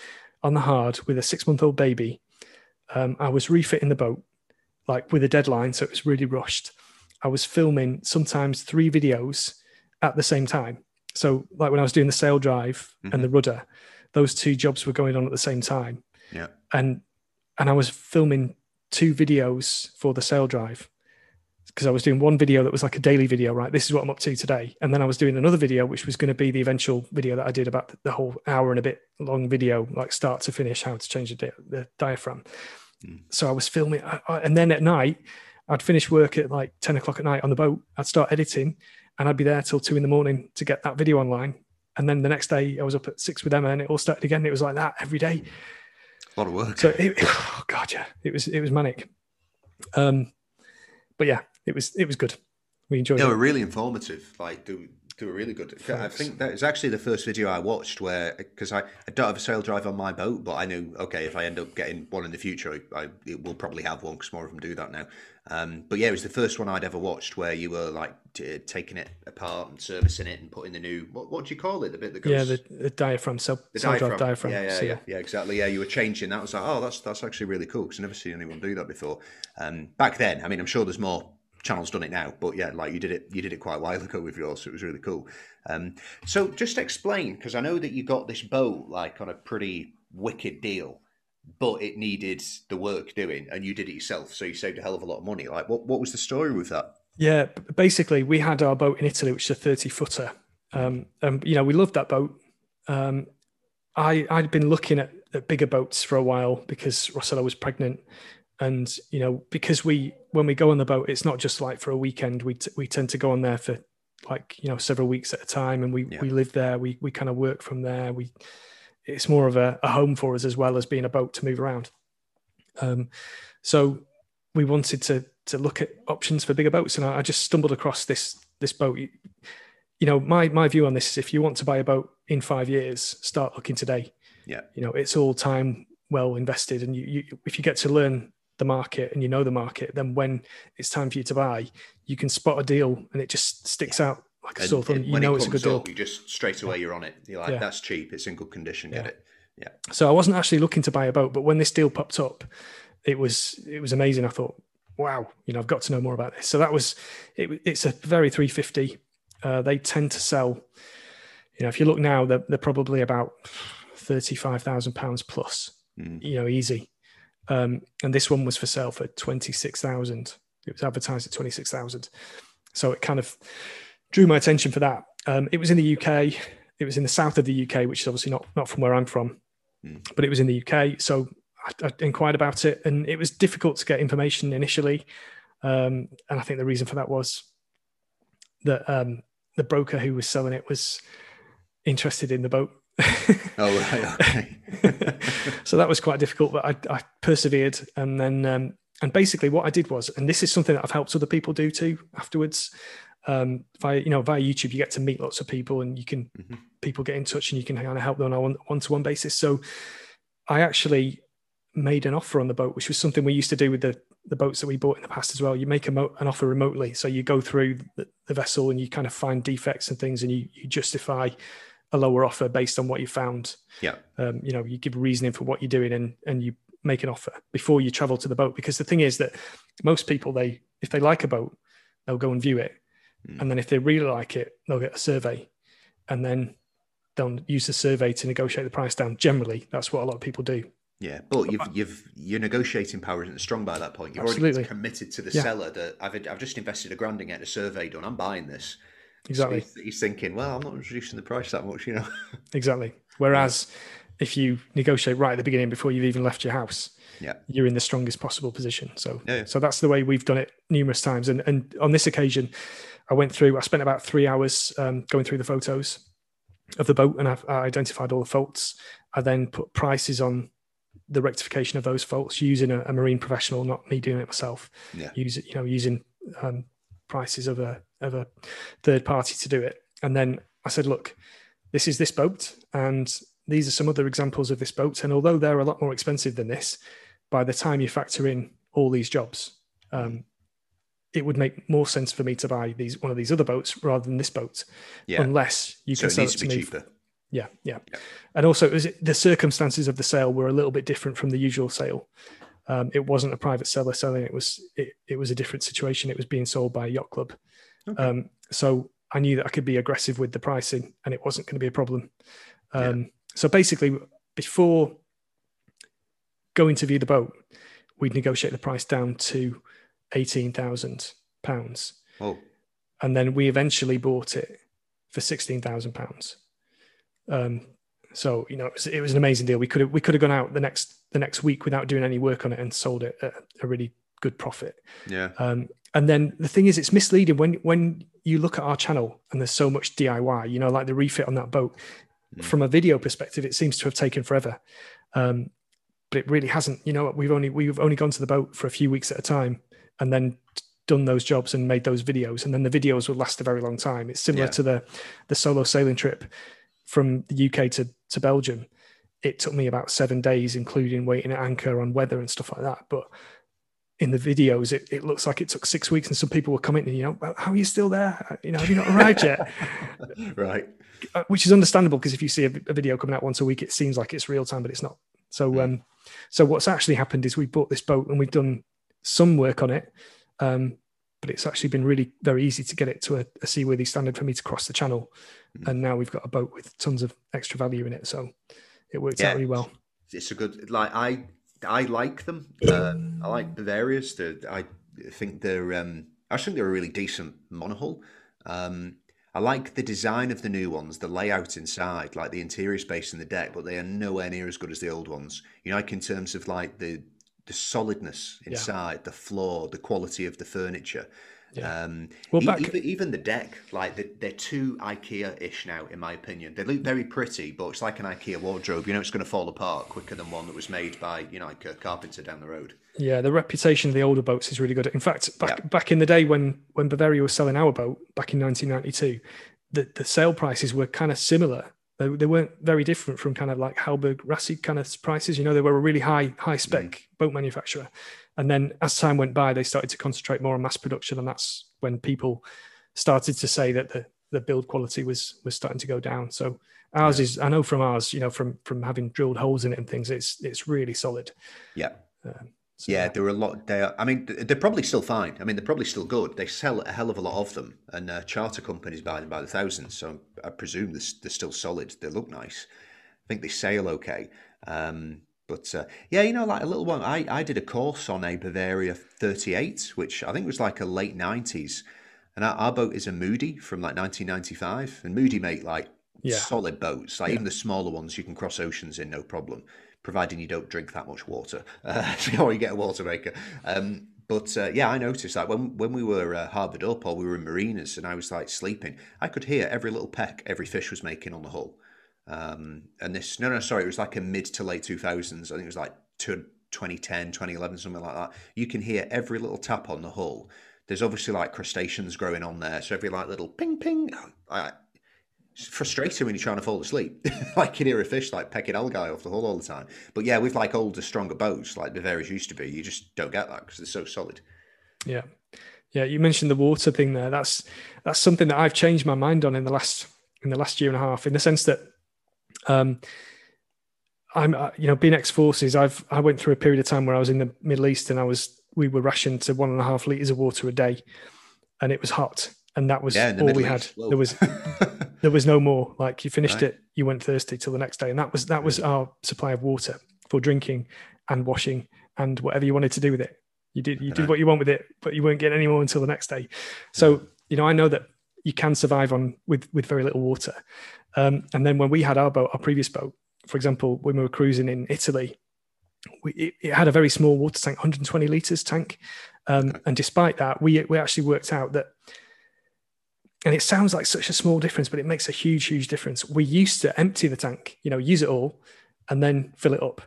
on the hard with a 6-month-old baby. I was refitting the boat, like with a deadline, so it was really rushed. I was filming sometimes 3 videos at the same time. So like when I was doing the sail drive and the rudder, those 2 jobs were going on at the same time. Yeah. And I was filming 2 videos for the sail drive, because I was doing one video that was like a daily video, right? This is what I'm up to today. And then I was doing another video, which was going to be the eventual video that I did about the whole hour and a bit long video, like start to finish, how to change the diaphragm. So I was filming. And then at night, I'd finish work at like 10 o'clock at night on the boat. I'd start editing and I'd be there till 2 a.m. to get that video online. And then the next day I was up at 6 with Emma and it all started again. It was like that every day. A lot of work. So it was manic. But yeah, it was good. We enjoyed it. They were really informative. Like, they were really good. Thanks. I think that is actually the first video I watched where, because I don't have a sail drive on my boat, but I knew, okay, if I end up getting one in the future, I will probably have one because more of them do that now. But yeah, it was the first one I'd ever watched where you were like taking it apart and servicing it and putting the new, what do you call it? The bit that goes... Yeah, the diaphragm, diaphragm. Yeah, exactly. Yeah, you were changing that. I was like, oh, that's actually really cool because I've never seen anyone do that before. Back then, I mean, I'm sure there's more channels done it now, but yeah, like you did it quite a while ago with yours, so it was really cool. So just explain, because I know that you got this boat like on a pretty wicked deal, but it needed the work doing and you did it yourself, so you saved a hell of a lot of money. Like what was the story with that? Yeah, basically we had our boat in Italy, which is a 30-footer, and you know, we loved that boat. I'd been looking at bigger boats for a while because Rosella was pregnant. And, you know, because when we go on the boat, it's not just like for a weekend, we tend to go on there for like, you know, several weeks at a time. And we live there, we kind of work from there. It's more of a home for us as well as being a boat to move around. So we wanted to look at options for bigger boats. And I just stumbled across this boat. You know, my view on this is if you want to buy a boat in 5 years, start looking today. Yeah. You know, it's all time well invested. And you if you get to learn the market and you know the market, then when it's time for you to buy, you can spot a deal and it just sticks out like a sore thumb. You know it's a good deal. You just straight away you're on it. You're like, that's cheap, it's in good condition, get it. Yeah. So I wasn't actually looking to buy a boat, but when this deal popped up, it was amazing. I thought, wow, you know, I've got to know more about this. So it's a very 350 they tend to sell, you know, if you look now, they're probably about £35,000 plus, you know, easy. And this one was for sale for $26,000. It was advertised at $26,000. So it kind of drew my attention for that. It was in the UK. It was in the south of the UK, which is obviously not from where I'm from, but it was in the UK. So I inquired about it, and it was difficult to get information initially. And I think the reason for that was that the broker who was selling it was interested in the boat. Oh, right, okay. So that was quite difficult, but I persevered. And then, and basically what I did was, and this is something that I've helped other people do too afterwards, via YouTube, you get to meet lots of people, and you can, people get in touch, and you can kind of help them on a one-to-one basis. So I actually made an offer on the boat, which was something we used to do with the boats that we bought in the past as well. You make an offer remotely. So you go through the vessel, and you kind of find defects and things, and you justify a lower offer based on what you found. Yeah. You know, you give reasoning for what you're doing, and you make an offer before you travel to the boat. Because the thing is that most people, if they like a boat, they'll go and view it. And then if they really like it, they'll get a survey, and then they'll use the survey to negotiate the price down. Generally, that's what a lot of people do. Yeah, but your negotiating power isn't strong by that point. You're absolutely already committed to the seller that I've just invested £1,000 in getting a survey done. I'm buying this. Exactly. So he's thinking, well, I'm not reducing the price that much, you know. Exactly. Whereas if you negotiate right at the beginning before you've even left your house, you're in the strongest possible position. So so that's the way we've done it numerous times. And on this occasion, I spent about 3 hours going through the photos of the boat, and I identified all the faults. I then put prices on the rectification of those faults using a marine professional, not me doing it myself. Yeah. Using prices of a third party to do it. And then I said, look, this is this boat, and these are some other examples of this boat. And although they're a lot more expensive than this, by the time you factor in all these jobs, it would make more sense for me to buy one of these other boats rather than this boat, unless you can sell it to me. Cheaper. Yeah. And also, the circumstances of the sale were a little bit different from the usual sale. It wasn't a private seller selling; it was a different situation. It was being sold by a yacht club, so I knew that I could be aggressive with the pricing, and it wasn't going to be a problem. So basically, before going to view the boat, we'd negotiate the price down to £18,000. Oh, and then we eventually bought it for £16,000. So, you know, it was an amazing deal. We could have gone out the next week without doing any work on it and sold it at a really good profit. Yeah. And then the thing is, it's misleading when you look at our channel and there's so much DIY, you know, like the refit on that boat. From a video perspective, it seems to have taken forever. But it really hasn't. You know, we've only gone to the boat for a few weeks at a time, and then done those jobs and made those videos. And then the videos would last a very long time. It's similar to the solo sailing trip from the UK to Belgium. It took me about 7 days, including waiting at anchor on weather and stuff like that. But in the videos, it looks like it took 6 weeks, and some people were commenting, you know, how are you still there? You know, have you not arrived yet? Right. Which is understandable, because if you see a video coming out once a week, it seems like it's real time, but it's not. So, so what's actually happened is we bought this boat and we've done some work on it, but it's actually been really very easy to get it to a seaworthy standard for me to cross the channel. And now we've got a boat with tons of extra value in it. So it worked out really well. It's a good, like, I like them. I like Bavaria's. I think they're a really decent monohull. I like the design of the new ones, the layout inside, like the interior space and the deck, but they are nowhere near as good as the old ones. You know, like in terms of like the solidness inside, the floor, the quality of the furniture. Yeah. Even the deck, like they're too IKEA-ish now, in my opinion. They look very pretty, but it's like an IKEA wardrobe. You know, it's going to fall apart quicker than one that was made by, you know, like a carpenter down the road. Yeah, the reputation of the older boats is really good. In fact, back in the day when Bavaria was selling our boat back in 1992, the sale prices were kind of similar. They weren't very different from kind of like Halberg Rassig kind of prices. You know, they were a really high spec boat manufacturer. And then as time went by, they started to concentrate more on mass production. And that's when people started to say that the build quality was starting to go down. So ours is, I know from ours, you know, from having drilled holes in it and things, it's really solid. Yeah. So, yeah, there were a lot. I mean, they're probably still fine. I mean, they're probably still good. They sell a hell of a lot of them, and charter companies buy them by the thousands. So I presume they're still solid. They look nice. I think they sail okay. But yeah, you know, like a little one. I did a course on a Bavaria 38, which I think was like a late 90s. And our boat is a Moody from like 1995. And Moody make like solid boats. Like even the smaller ones you can cross oceans in, no problem. Providing you don't drink that much water or you get a water maker. But yeah, I noticed that when we were harboured up or we were in marinas and I was like sleeping, I could hear every little peck every fish was making on the hull. And this, it was like a mid to late 2000s. I think it was like 2010, 2011, something like that. You can hear every little tap on the hull. There's obviously like crustaceans growing on there. So every like little ping, ping, it's frustrating when you're trying to fall asleep. Like you hear a fish like pecking algae off the hull all the time. But yeah, with like older, stronger boats like Bavaria's used to be, you just don't get that because they're so solid. Yeah. Yeah. You mentioned the water thing there. That's something that I've changed my mind on in the last year and a half, in the sense that I'm, you know, being ex-forces, I went through a period of time where I was in the Middle East and we were rationed to 1.5 litres of water a day, and it was hot. And that was all we had. There was no more. Like you finished it, you went thirsty till the next day. And that was our supply of water for drinking and washing and whatever you wanted to do with it. You did what you want with it, but you weren't getting any more until the next day. So, you know, I know that you can survive with very little water. And then when we had our previous boat, for example, when we were cruising in Italy, it had a very small water tank, 120 litres tank. And despite that, we actually worked out that, and it sounds like such a small difference, but it makes a huge, huge difference. We used to empty the tank, you know, use it all and then fill it up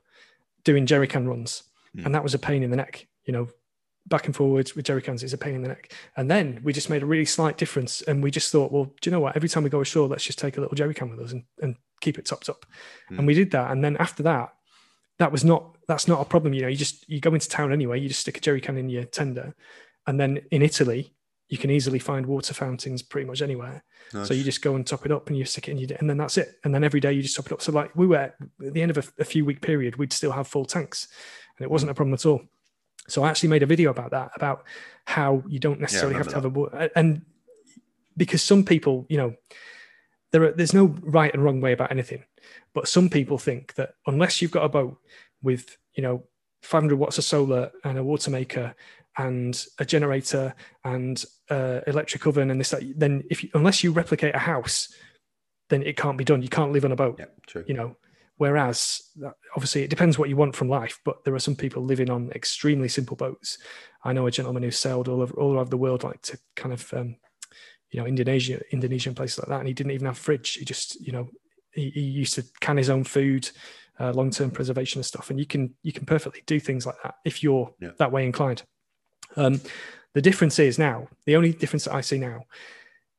doing jerry can runs. And that was a pain in the neck, you know, back and forwards with jerry cans is a pain in the neck. And then we just made a really slight difference. And we just thought, well, do you know what? Every time we go ashore, let's just take a little jerry can with us and keep it topped up. And we did that. And then after that, that's not a problem. You know, you go into town anyway, you just stick a jerry can in your tender. And then in Italy, you can easily find water fountains pretty much anywhere. Nice. So you just go and top it up and you stick it in your, and then that's it. And then every day you just top it up. So like we were at the end of a few week period, we'd still have full tanks and it wasn't a problem at all. So I actually made a video about that, about how you don't necessarily have to have a water. And because some people, you know, there's no right and wrong way about anything, but some people think that unless you've got a boat with, you know, 500 watts of solar and a water maker and a generator and electric oven and this, that, then unless you replicate a house, then it can't be done. You can't live on a boat, true. You know, whereas obviously it depends what you want from life, but there are some people living on extremely simple boats. I know a gentleman who sailed all over the world, like to kind of, you know, Indonesian places like that. And he didn't even have a fridge. He just, you know, he used to can his own food, long-term preservation and stuff. And you can perfectly do things like that if you're that way inclined. The difference is now, the only difference that I see now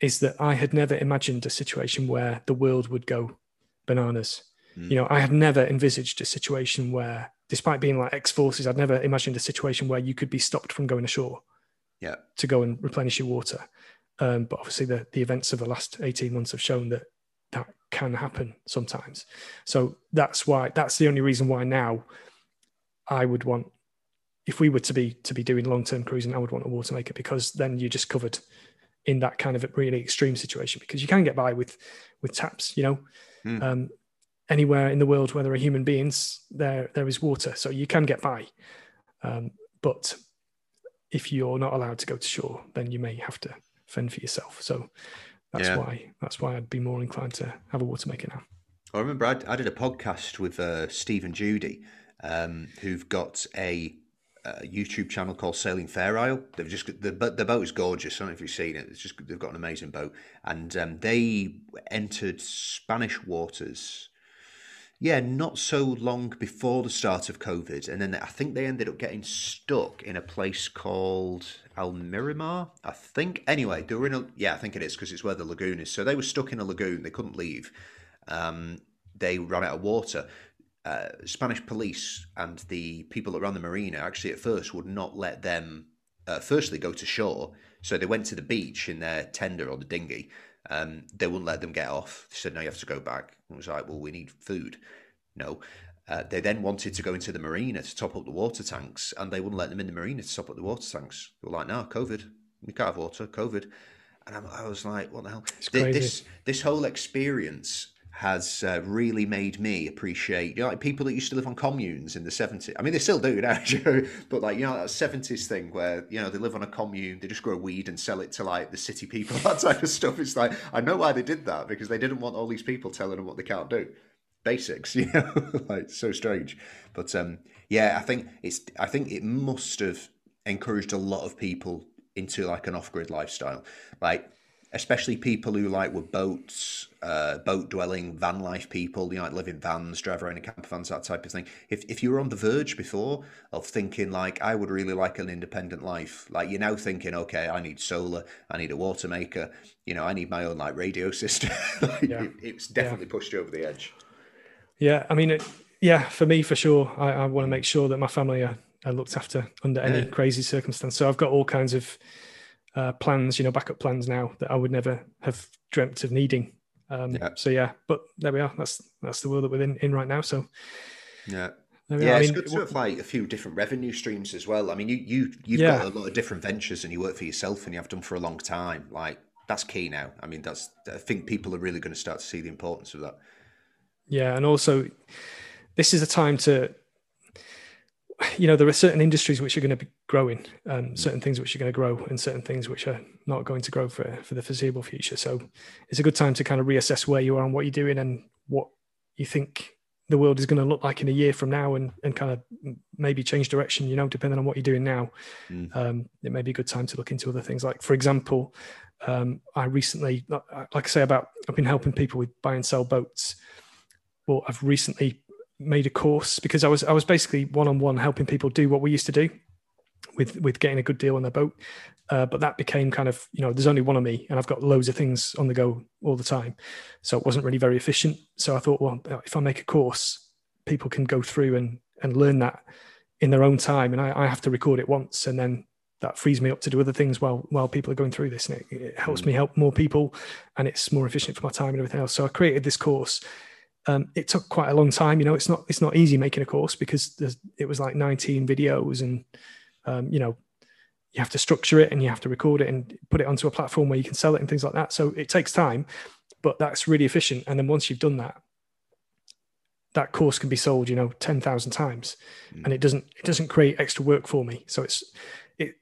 is that I had never imagined a situation where the world would go bananas. You know, I had never envisaged a situation where, despite being like ex-forces, I'd never imagined a situation where you could be stopped from going ashore to go and replenish your water. But obviously the events of the last 18 months have shown that can happen sometimes. So that's the only reason why now I would want, if we were to be doing long-term cruising, I would want a water maker, because then you're just covered in that kind of really extreme situation, because you can get by with taps, you know, anywhere in the world where there are human beings, there is water. So you can get by. But if you're not allowed to go to shore, then you may have to fend for yourself. So that's why I'd be more inclined to have a water maker now. I remember I did a podcast with Steve and Judy, who've got a YouTube channel called Sailing Fair Isle. They've just the boat is gorgeous. I don't know if you've seen it. It's just they've got an amazing boat, and they entered Spanish waters. Yeah, not so long before the start of COVID, and then I think they ended up getting stuck in a place called Almiramar. I think anyway they were in I think it is, because it's where the lagoon is. So they were stuck in a lagoon. They couldn't leave. They ran out of water. Spanish police and the people that ran the marina actually at first would not let them firstly go to shore, so they went to the beach in their tender or the dinghy. They wouldn't let them get off. They said, no, you have to go back. And it was like, well, we need food. No. They then wanted to go into the marina to top up the water tanks, and they wouldn't let them in the marina to top up the water tanks. They were like, nah, COVID. We can't have water, COVID. And I was like, what the hell? It's crazy. This whole experience has really made me appreciate, you know, like people that used to live on communes in the 70s. I mean, they still do now, but like, you know, that 70s thing where, you know, they live on a commune, they just grow weed and sell it to like the city people, that type of stuff. It's like, I know why they did that, because they didn't want all these people telling them what they can't do. Basics, you know, like so strange. But yeah, I think it must have encouraged a lot of people into like an off-grid lifestyle, like especially people who like were boats, boat dwelling, van life people, you know, like live in vans, drive around in camper vans, that type of thing. If you were on the verge before of thinking like, I would really like an independent life, like you're now thinking, okay, I need solar, I need a water maker, you know, I need my own like radio system. Like, yeah. It's definitely pushed you over the edge. Yeah, I mean, for me, for sure, I want to make sure that my family are looked after under any crazy circumstance. So I've got all kinds of plans, you know, backup plans now that I would never have dreamt of needing. So yeah, but there we are. That's the world that we're in right now. So yeah, it's good to have like a few different revenue streams as well. I mean, you've got a lot of different ventures, and you work for yourself, and you have done for a long time. Like that's key now. I mean, I think people are really going to start to see the importance of that. Yeah. And also this is a time to, you know, there are certain industries which are going to be growing, certain things which are going to grow, and certain things which are not going to grow for the foreseeable future. So it's a good time to kind of reassess where you are and what you're doing and what you think the world is going to look like in a year from now, and kind of maybe change direction, you know, depending on what you're doing now. It may be a good time to look into other things. Like, for example, I recently, like I say, I've been helping people with buy and sell boats. Well, I've recently made a course, because I was basically one-on-one helping people do what we used to do with getting a good deal on their boat. But that became kind of, you know, there's only one of me and I've got loads of things on the go all the time. So it wasn't really very efficient. So I thought, well, if I make a course, people can go through and learn that in their own time. And I have to record it once, and then that frees me up to do other things while people are going through this. And it helps me help more people, and it's more efficient for my time and everything else. So I created this course. It took quite a long time, you know, it's not easy making a course, because it was like 19 videos, and, you know, you have to structure it and you have to record it and put it onto a platform where you can sell it and things like that. So it takes time, but that's really efficient. And then once you've done that, that course can be sold, you know, 10,000 times, and it doesn't create extra work for me. So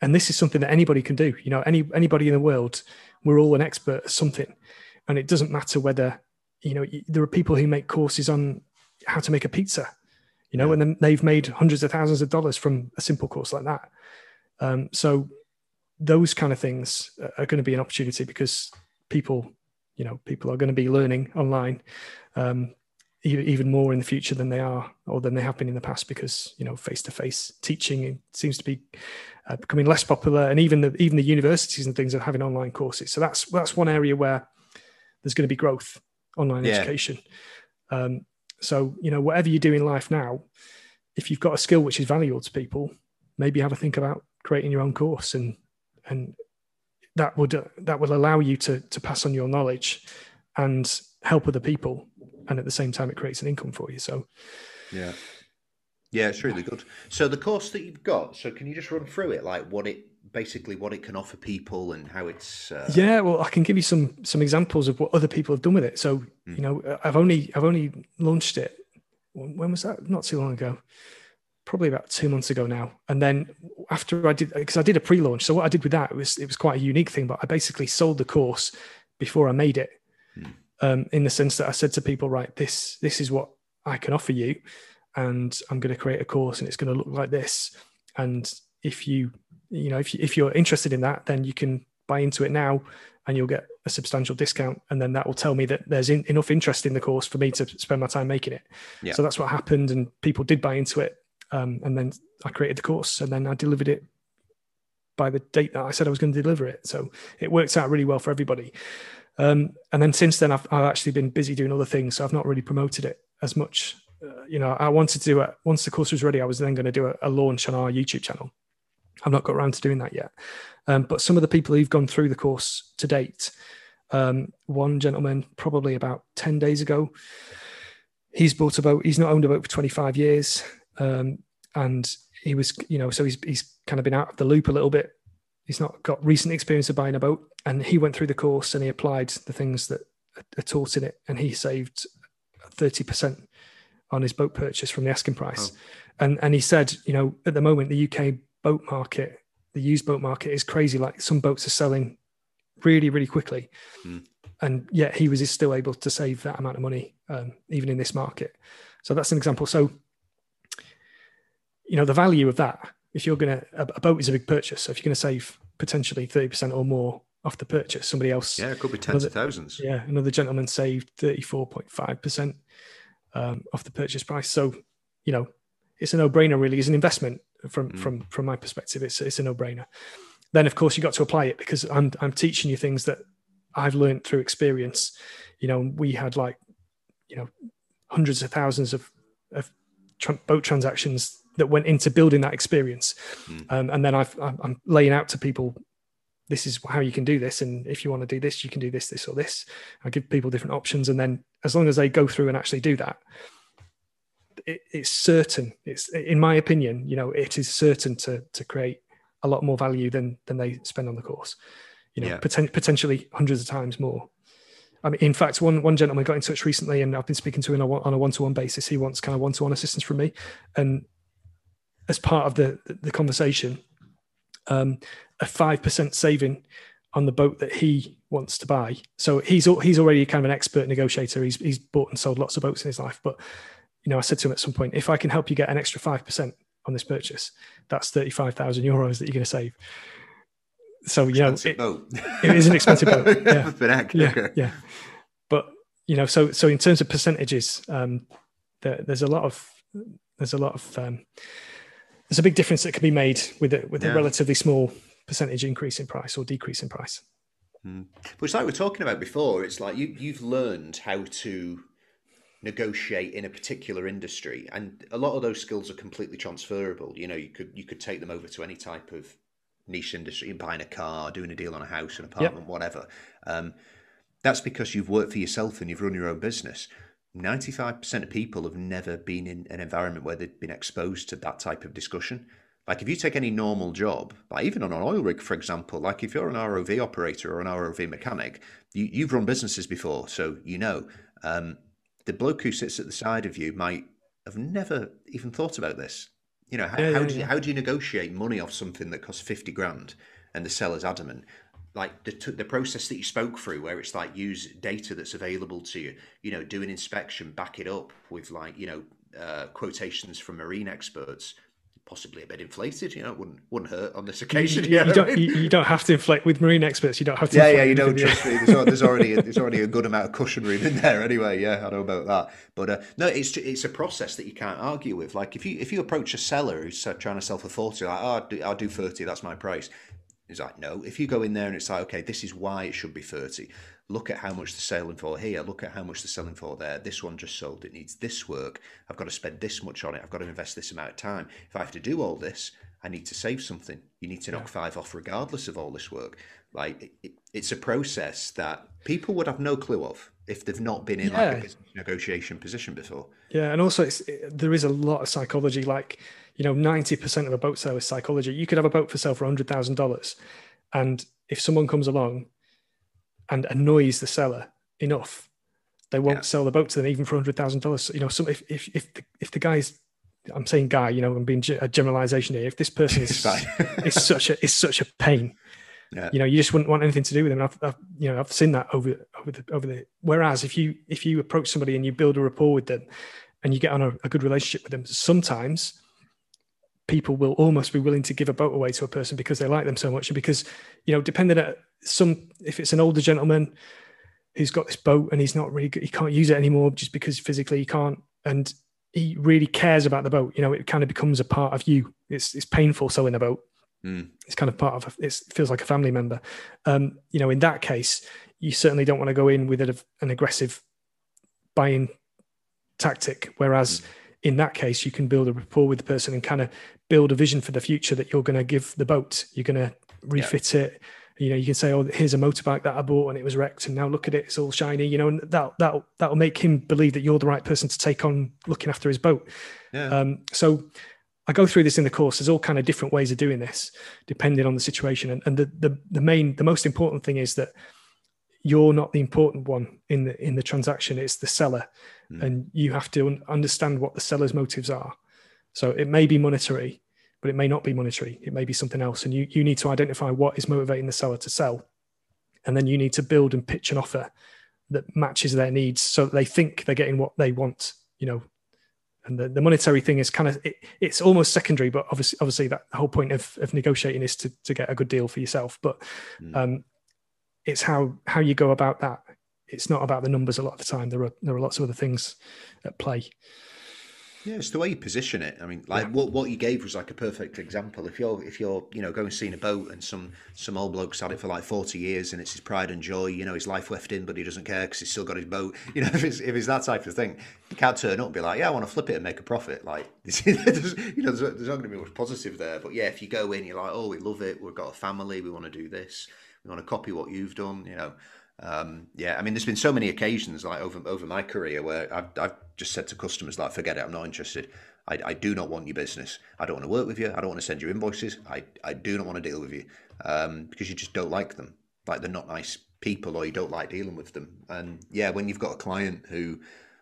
and this is something that anybody can do, you know, anybody in the world, we're all an expert at something, and it doesn't matter whether, you know, there are people who make courses on how to make a pizza, you know, and then they've made hundreds of thousands of dollars from a simple course like that. So those kind of things are going to be an opportunity, because people are going to be learning online even more in the future than they are, or than they have been in the past, because, you know, face-to-face teaching seems to be becoming less popular. And even the universities and things are having online courses. So that's one area where there's going to be growth. Online education. So, you know, whatever you do in life now, if you've got a skill which is valuable to people, maybe have a think about creating your own course, and that would allow you to pass on your knowledge and help other people. And at the same time, it creates an income for you. So, yeah, it's really good. So the course that you've got, so can you just run through it? Like what it can offer people and how it's well, I can give you some examples of what other people have done with it. So you know, I've only launched it, when was that, not too long ago, probably about 2 months ago now. And then after I did a pre-launch, so what I did with that, it was quite a unique thing, but I basically sold the course before I made it, in the sense that I said to people, right, this is what I can offer you, and I'm going to create a course, and it's going to look like this, and if you're interested in that, then you can buy into it now and you'll get a substantial discount. And then that will tell me that there's enough interest in the course for me to spend my time making it. Yeah. So that's what happened. And people did buy into it. And then I created the course, and then I delivered it by the date that I said I was going to deliver it. So it worked out really well for everybody. And then since then, I've actually been busy doing other things. So I've not really promoted it as much. You know, I wanted to do it once the course was ready. I was then going to do a launch on our YouTube channel. I've not got around to doing that yet. But some of the people who've gone through the course to date, one gentleman, probably about 10 days ago, He's bought a boat. He's not owned a boat for 25 years. And he was, you know, so he's kind of been out of the loop a little bit. He's not got recent experience of buying a boat. And he went through the course and he applied the things that are taught in it. And he saved 30% on his boat purchase from the asking price. Oh. And he said, you know, at the moment, the UK boat market, the used boat market is crazy. Like some boats are selling really, really quickly. Mm. And yet he was still able to save that amount of money, even in this market. So that's an example. So, you know, the value of that, if you're going to, a boat is a big purchase. So if you're going to save potentially 30% or more off the purchase, somebody else. Yeah, it could be tens of thousands. Yeah, another gentleman saved 34.5% off the purchase price. So, you know, it's a no-brainer really. It's an investment from my perspective. It's a no-brainer. Then of course you got to apply it, because I'm teaching you things that I've learned through experience. You know, we had hundreds of thousands of boat transactions that went into building that experience. And then I'm laying out to people, this is how you can do this. And if you want to do this, you can do this, this, or this. I give people different options. And then as long as they go through and actually do that, it's certain. It's, in my opinion, you know, it is certain to create a lot more value than they spend on the course. You know, potentially hundreds of times more. I mean, in fact, one gentleman got in touch recently, and I've been speaking to him on a one-to-one basis. He wants kind of one-to-one assistance from me, and as part of the conversation, a 5% saving on the boat that he wants to buy. So he's already kind of an expert negotiator. He's bought and sold lots of boats in his life. But you know, I said to him at some point, if I can help you get an extra 5% on this purchase, that's 35,000 euros that you're going to save. So, you know, it is an expensive boat. Yeah. But, you know, so in terms of percentages, there's a big difference that can be made with a relatively small percentage increase in price or decrease in price. Mm. But it's like we were talking about before, it's like you've learned how to negotiate in a particular industry, and a lot of those skills are completely transferable. You know, you could take them over to any type of niche industry, buying a car, doing a deal on a house, an apartment, whatever. That's because you've worked for yourself and you've run your own business. 95% of people have never been in an environment where they've been exposed to that type of discussion. Like if you take any normal job, like even on an oil rig, for example, like if you're an ROV operator or an ROV mechanic, you've run businesses before. So, you know, the bloke who sits at the side of you might have never even thought about this. You know, how do you negotiate money off something that costs 50 grand and the seller's adamant? Like the process that you spoke through, where it's like use data that's available to you, you know, do an inspection, back it up with like, you know, quotations from marine experts, possibly a bit inflated, you know, wouldn't hurt on this occasion. You don't have to inflate with marine experts. You don't have to. Yeah. You don't trust me. There's already a good amount of cushion room in there anyway. Yeah. I know about that, but no, it's a process that you can't argue with. Like if you approach a seller who's trying to sell for 40, like, I'll do 30. That's my price. It's like, no, if you go in there and it's like, okay, this is why it should be 30. Look at how much they're selling for here. Look at how much they're selling for there. This one just sold. It needs this work. I've got to spend this much on it. I've got to invest this amount of time. If I have to do all this, I need to save something. You need to knock 5 off regardless of all this work. Like it's a process that people would have no clue of if they've not been in like a business negotiation position before. Yeah. And also there is a lot of psychology, like, you know, 90% of a boat sale is psychology. You could have a boat for sale for $100,000. And if someone comes along and annoys the seller enough, they won't sell the boat to them even for $100,000. So, you know, some, if the guy's, I'm saying guy, you know, I'm being a generalization here. If this person is such a pain, you know, you just wouldn't want anything to do with them. And I've seen that over the, whereas if you approach somebody and you build a rapport with them and you get on a good relationship with them, sometimes people will almost be willing to give a boat away to a person because they like them so much. And because, you know, depending on if it's an older gentleman who's got this boat and he's not really good, he can't use it anymore just because physically he can't. And he really cares about the boat. You know, it kind of becomes a part of you. It's painful selling a boat. Mm. It's kind of part of, it feels like a family member. You know, in that case, you certainly don't want to go in with an aggressive buying tactic. Whereas in that case, you can build a rapport with the person and kind of build a vision for the future that you're going to give the boat. You're going to refit it. You know, you can say, oh, here's a motorbike that I bought and it was wrecked and now look at it, it's all shiny, you know, and that'll make him believe that you're the right person to take on looking after his boat. Yeah. So I go through this in the course. There's all kind of different ways of doing this, depending on the situation. And the most important thing is that you're not the important one in the transaction. It's the seller. Mm. And you have to understand what the seller's motives are. So it may be monetary, but it may not be monetary. It may be something else. And you need to identify what is motivating the seller to sell. And then you need to build and pitch an offer that matches their needs so that they think they're getting what they want, you know. And the monetary thing is kind of, it's almost secondary, but obviously that the whole point of negotiating is to get a good deal for yourself. But it's how you go about that. It's not about the numbers a lot of the time. There are lots of other things at play. Yeah, it's the way you position it. I mean, like what you gave was like a perfect example. If you're going seeing a boat and some old bloke's had it for like 40 years and it's his pride and joy, you know, his life left in, but he doesn't care because he's still got his boat. You know, if it's that type of thing, you can't turn up and be like, yeah, I want to flip it and make a profit. Like, there's not going to be much positive there. But yeah, if you go in, you're like, oh, we love it. We've got a family. We want to do this. We want to copy what you've done. You know. I mean, there's been so many occasions like over my career where I've just said to customers like, forget it, I'm not interested. I do not want your business. I don't want to work with you. I don't want to send you invoices. I do not want to deal with you because you just don't like them. Like, they're not nice people, or you don't like dealing with them. And yeah, when you've got a client who,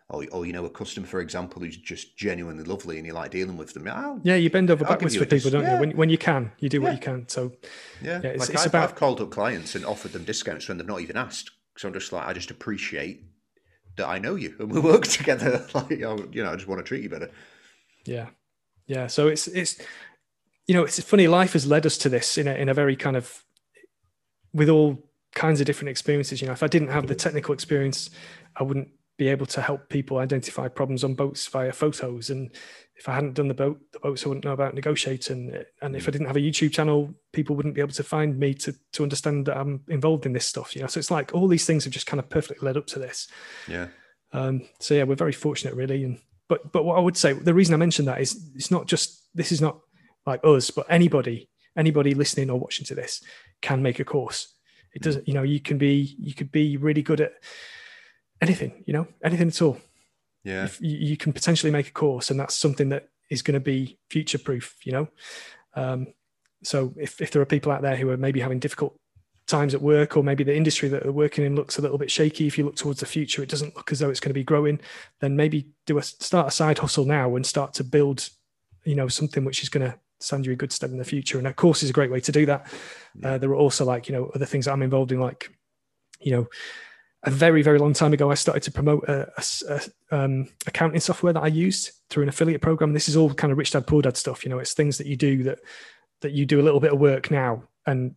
or you know, a customer, for example, who's just genuinely lovely and you like dealing with them. You bend over backwards with people, don't you? When you can, you do what you can. So yeah it's, like it's I've called up clients and offered them discounts when they've not even asked. So I'm just like, I just appreciate that I know you and we work together. Like, you know, I just want to treat you better. Yeah. Yeah. So it's, you know, it's funny. Life has led us to this in a very kind of, with all kinds of different experiences. You know, if I didn't have the technical experience, I wouldn't be able to help people identify problems on boats via photos. And if I hadn't done the boats, I wouldn't know about negotiating. And if I didn't have a YouTube channel, people wouldn't be able to find me to understand that I'm involved in this stuff, you know? So it's like all these things have just kind of perfectly led up to this. Yeah. So yeah, we're very fortunate really. And, but what I would say, the reason I mentioned that is this is not like us, but anybody listening or watching to this can make a course. It doesn't, you know, you could be really good at anything, you know, anything at all. Yeah. If you can potentially make a course, and that's something that is going to be future proof, you know? So if there are people out there who are maybe having difficult times at work, or maybe the industry that they're working in looks a little bit shaky, if you look towards the future, it doesn't look as though it's going to be growing, then maybe start a side hustle now and start to build, you know, something which is going to stand you a good stead in the future. And a course is a great way to do that. Yeah. There are also like, you know, other things that I'm involved in, like, you know, a very, very long time ago, I started to promote accounting software that I used through an affiliate program. This is all kind of Rich Dad Poor Dad stuff. You know, it's things that you do that you do a little bit of work now, and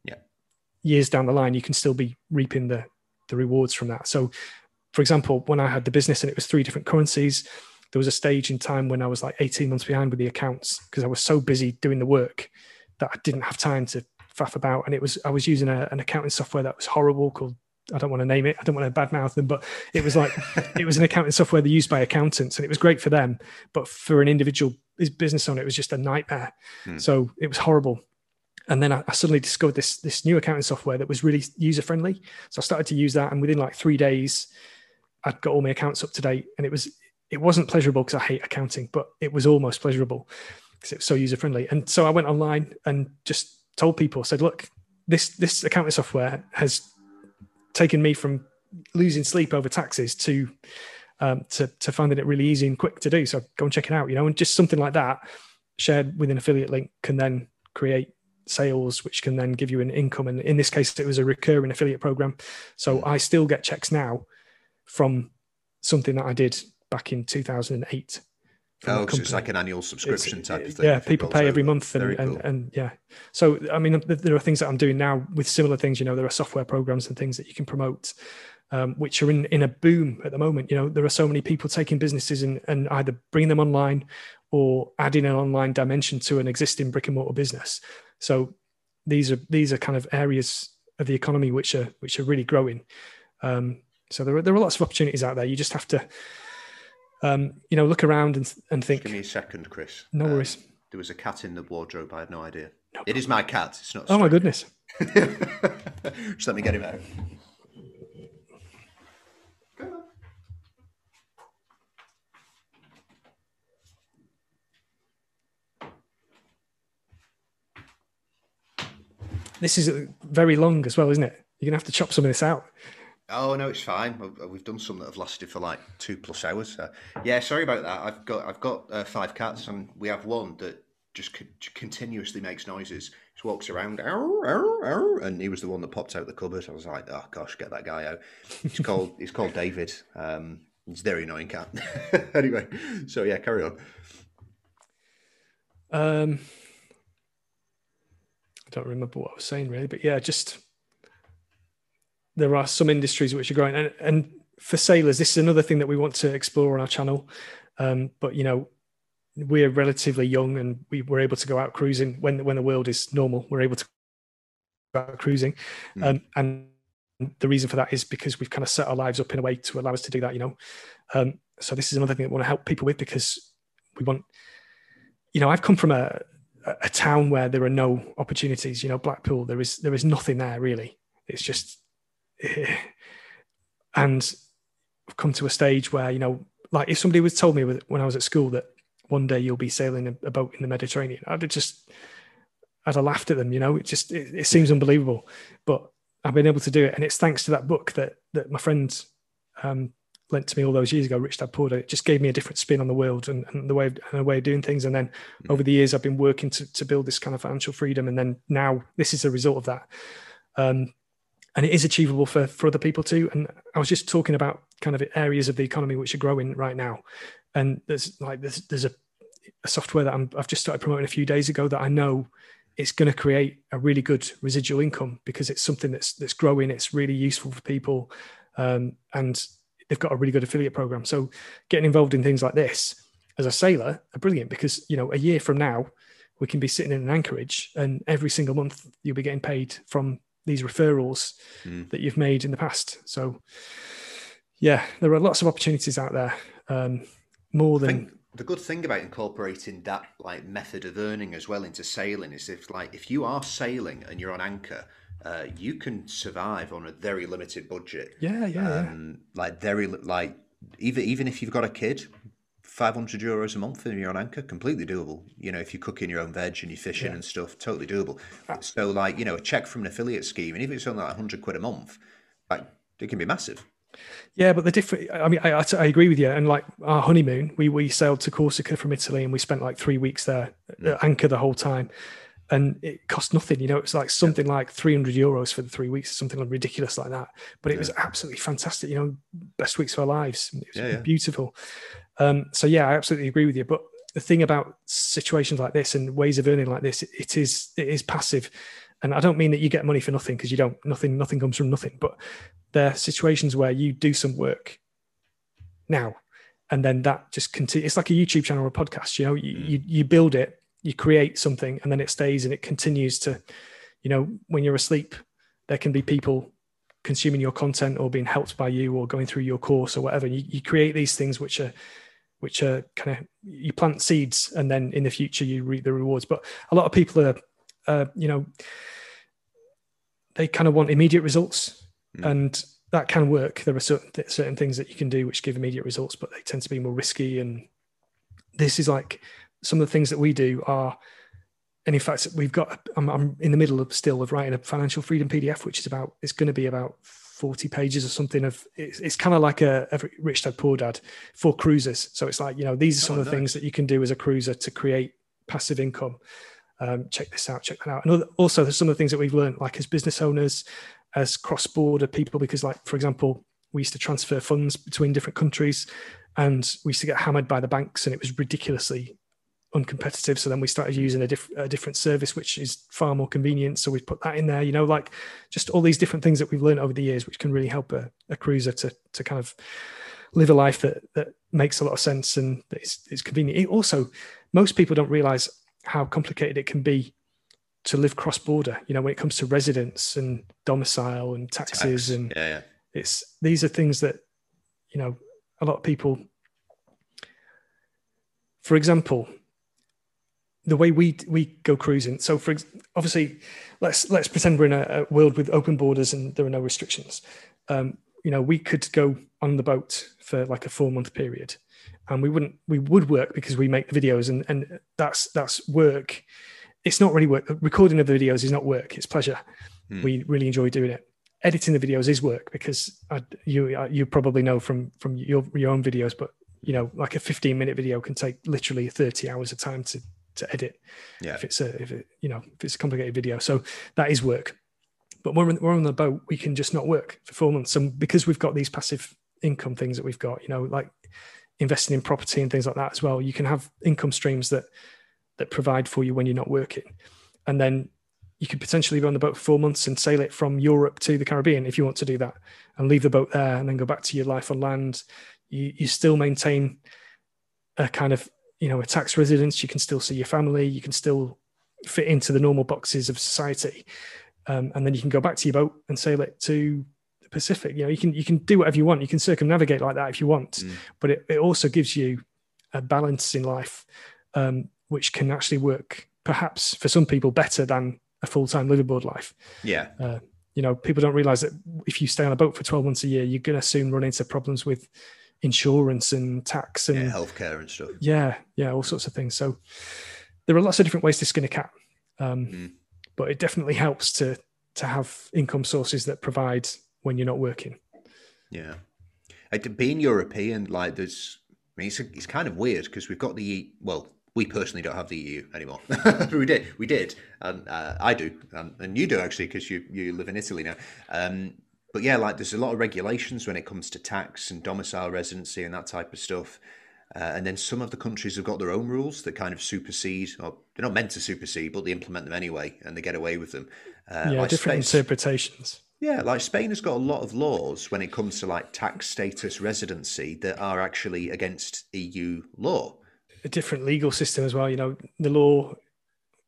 years down the line, you can still be reaping the rewards from that. So, for example, when I had the business and it was 3 different currencies, there was a stage in time when I was like 18 months behind with the accounts because I was so busy doing the work that I didn't have time to faff about. And I was using an accounting software that was horrible called, I don't want to name it, I don't want to badmouth them, but it was like, it was an accounting software used by accountants, and it was great for them, but for an individual business owner, it was just a nightmare. So it was horrible. And then I suddenly discovered this new accounting software that was really user-friendly. So I started to use that, and within like 3 days, I'd got all my accounts up to date, and it wasn't pleasurable because I hate accounting, but it was almost pleasurable because it was so user-friendly. And so I went online and just told people, said, look, this accounting software has taken me from losing sleep over taxes to finding it really easy and quick to do. So go and check it out, you know, and just something like that shared with an affiliate link can then create sales, which can then give you an income. And in this case, it was a recurring affiliate program. So I still get checks now from something that I did back in 2008. Oh, so it's like an annual subscription type of thing. Yeah, people pay every month, and yeah. So I mean, there are things that I'm doing now with similar things. You know, there are software programs and things that you can promote, which are in a boom at the moment. You know, there are so many people taking businesses and either bringing them online or adding an online dimension to an existing brick and mortar business. So these are kind of areas of the economy which are really growing. So there are lots of opportunities out there. You just have to, you know, look around and think. Give me a second, Chris. No worries. There was a cat in the wardrobe. I had no idea. No problem. It is my cat. It's not. Oh my goodness. Just let me get him out. Come on. This is very long as well, isn't it? You're going to have to chop some of this out. Oh, no, it's fine. We've done some that have lasted for like 2+ hours. So. Yeah, sorry about that. I've got 5 cats, and we have one that just continuously makes noises. Just walks around, ow, ow, ow, and he was the one that popped out the cupboard. I was like, oh gosh, get that guy out. He's called he's called David. He's a very annoying cat. Anyway, so yeah, carry on. I don't remember what I was saying really, but yeah, just... There are some industries which are growing, and for sailors, this is another thing that we want to explore on our channel. But you know, we're relatively young, and we're able to go out cruising when the world is normal. We're able to go out cruising, and the reason for that is because we've kind of set our lives up in a way to allow us to do that. You know, so this is another thing that we want to help people with, because we want, you know, I've come from a town where there are no opportunities. You know, Blackpool, there is nothing there really. It's just. And I've come to a stage where, you know, like if somebody was told me when I was at school that one day you'll be sailing a boat in the Mediterranean, I'd have laughed at them, you know, it seems unbelievable, but I've been able to do it. And it's thanks to that book that my friend lent to me all those years ago, Rich Dad Poor Dad. It just gave me a different spin on the world and a way of doing things. And then over the years, I've been working to build this kind of financial freedom. And then now this is a result of that. And it is achievable for other people too. And I was just talking about kind of areas of the economy which are growing right now. And there's a software that I've just started promoting a few days ago that I know it's going to create a really good residual income, because it's something that's growing. It's really useful for people, and they've got a really good affiliate program. So getting involved in things like this as a sailor are brilliant, because you know a year from now we can be sitting in an anchorage, and every single month you'll be getting paid from these referrals that you've made in the past. So yeah, there are lots of opportunities out there. I think the good thing about incorporating that like method of earning as well into sailing is if you are sailing and you're on anchor, you can survive on a very limited budget. Yeah. Even if you've got a kid, 500 euros a month and you're on anchor, completely doable. You know, if you're cooking your own veg and you're fishing and stuff, totally doable. So like, you know, a check from an affiliate scheme, and even if it's only like 100 quid a month, like it can be massive. Yeah, but the different, I mean, I agree with you. And like our honeymoon, we sailed to Corsica from Italy, and we spent like 3 weeks there, at anchor the whole time. And it cost nothing, you know, it's like something like 300 euros for the 3 weeks, something ridiculous like that. But it was absolutely fantastic, you know, best weeks of our lives. It was beautiful. So yeah, I absolutely agree with you. But the thing about situations like this and ways of earning like this, it is passive. And I don't mean that you get money for nothing, because you don't, nothing comes from nothing, but there are situations where you do some work now, and then that just continues. It's like a YouTube channel or a podcast, you know, you build it, you create something, and then it stays and it continues to, you know, when you're asleep, there can be people consuming your content or being helped by you or going through your course or whatever. You create these things which are kind of, you plant seeds, and then in the future you reap the rewards. But a lot of people are, you know, they kind of want immediate results, and that can work. There are certain things that you can do which give immediate results, but they tend to be more risky. And this is like, some of the things that we do are, and in fact, we've got, I'm in the middle of writing a financial freedom PDF, which is about, it's going to be about 40 pages or something of, it's kind of like a Rich Dad Poor Dad for cruisers. So it's like, you know, these are some of the things that you can do as a cruiser to create passive income. Check this out, check that out. And also there's some of the things that we've learned, like as business owners, as cross-border people, because like, for example, we used to transfer funds between different countries, and we used to get hammered by the banks, and it was ridiculously uncompetitive. So then we started using a different service, which is far more convenient. So we've put that in there, you know, like just all these different things that we've learned over the years, which can really help a cruiser to kind of live a life that makes a lot of sense and that is convenient. It also, most people don't realize how complicated it can be to live cross-border, you know, when it comes to residence and domicile and taxes. And these are things that, you know, a lot of people, for example, the way we go cruising. So for obviously, let's pretend we're in a world with open borders and there are no restrictions. We could go on the boat for like a 4-month period, and we would work because we make the videos, and that's work. It's not really work. Recording of the videos is not work. It's pleasure. Mm. We really enjoy doing it. Editing the videos is work because you probably know from your own videos, but you know, like a 15-minute video can take literally 30 hours of time to edit. Yeah. If it's a complicated video, so that is work. But when we're on the boat, we can just not work for 4 months. And because we've got these passive income things that we've got, you know, like investing in property and things like that as well, you can have income streams that provide for you when you're not working. And then you could potentially be on the boat for 4 months and sail it from Europe to the Caribbean if you want to do that, and leave the boat there and then go back to your life on land. You still maintain a kind of, you know, a tax residence. You can still see your family. You can still fit into the normal boxes of society. And then you can go back to your boat and sail it to the Pacific. You know, you can do whatever you want. You can circumnavigate like that if you want, but it also gives you a balance in life, which can actually work perhaps for some people better than a full-time liveaboard life. Yeah. People don't realize that if you stay on a boat for 12 months a year, you're going to soon run into problems with insurance and tax and healthcare and stuff. Yeah. Yeah. All sorts of things. So there are lots of different ways to skin a cat. But it definitely helps to have income sources that provide when you're not working. Yeah. Being European, like it's kind of weird because we've got we personally don't have the EU anymore. we did. And I do. And you do actually, because you live in Italy now. But yeah, like there's a lot of regulations when it comes to tax and domicile residency and that type of stuff. And then some of the countries have got their own rules that kind of supersede, or they're not meant to supersede, but they implement them anyway and they get away with them. Different interpretations. Yeah, like Spain has got a lot of laws when it comes to like tax status residency that are actually against EU law. A different legal system as well. You know, the law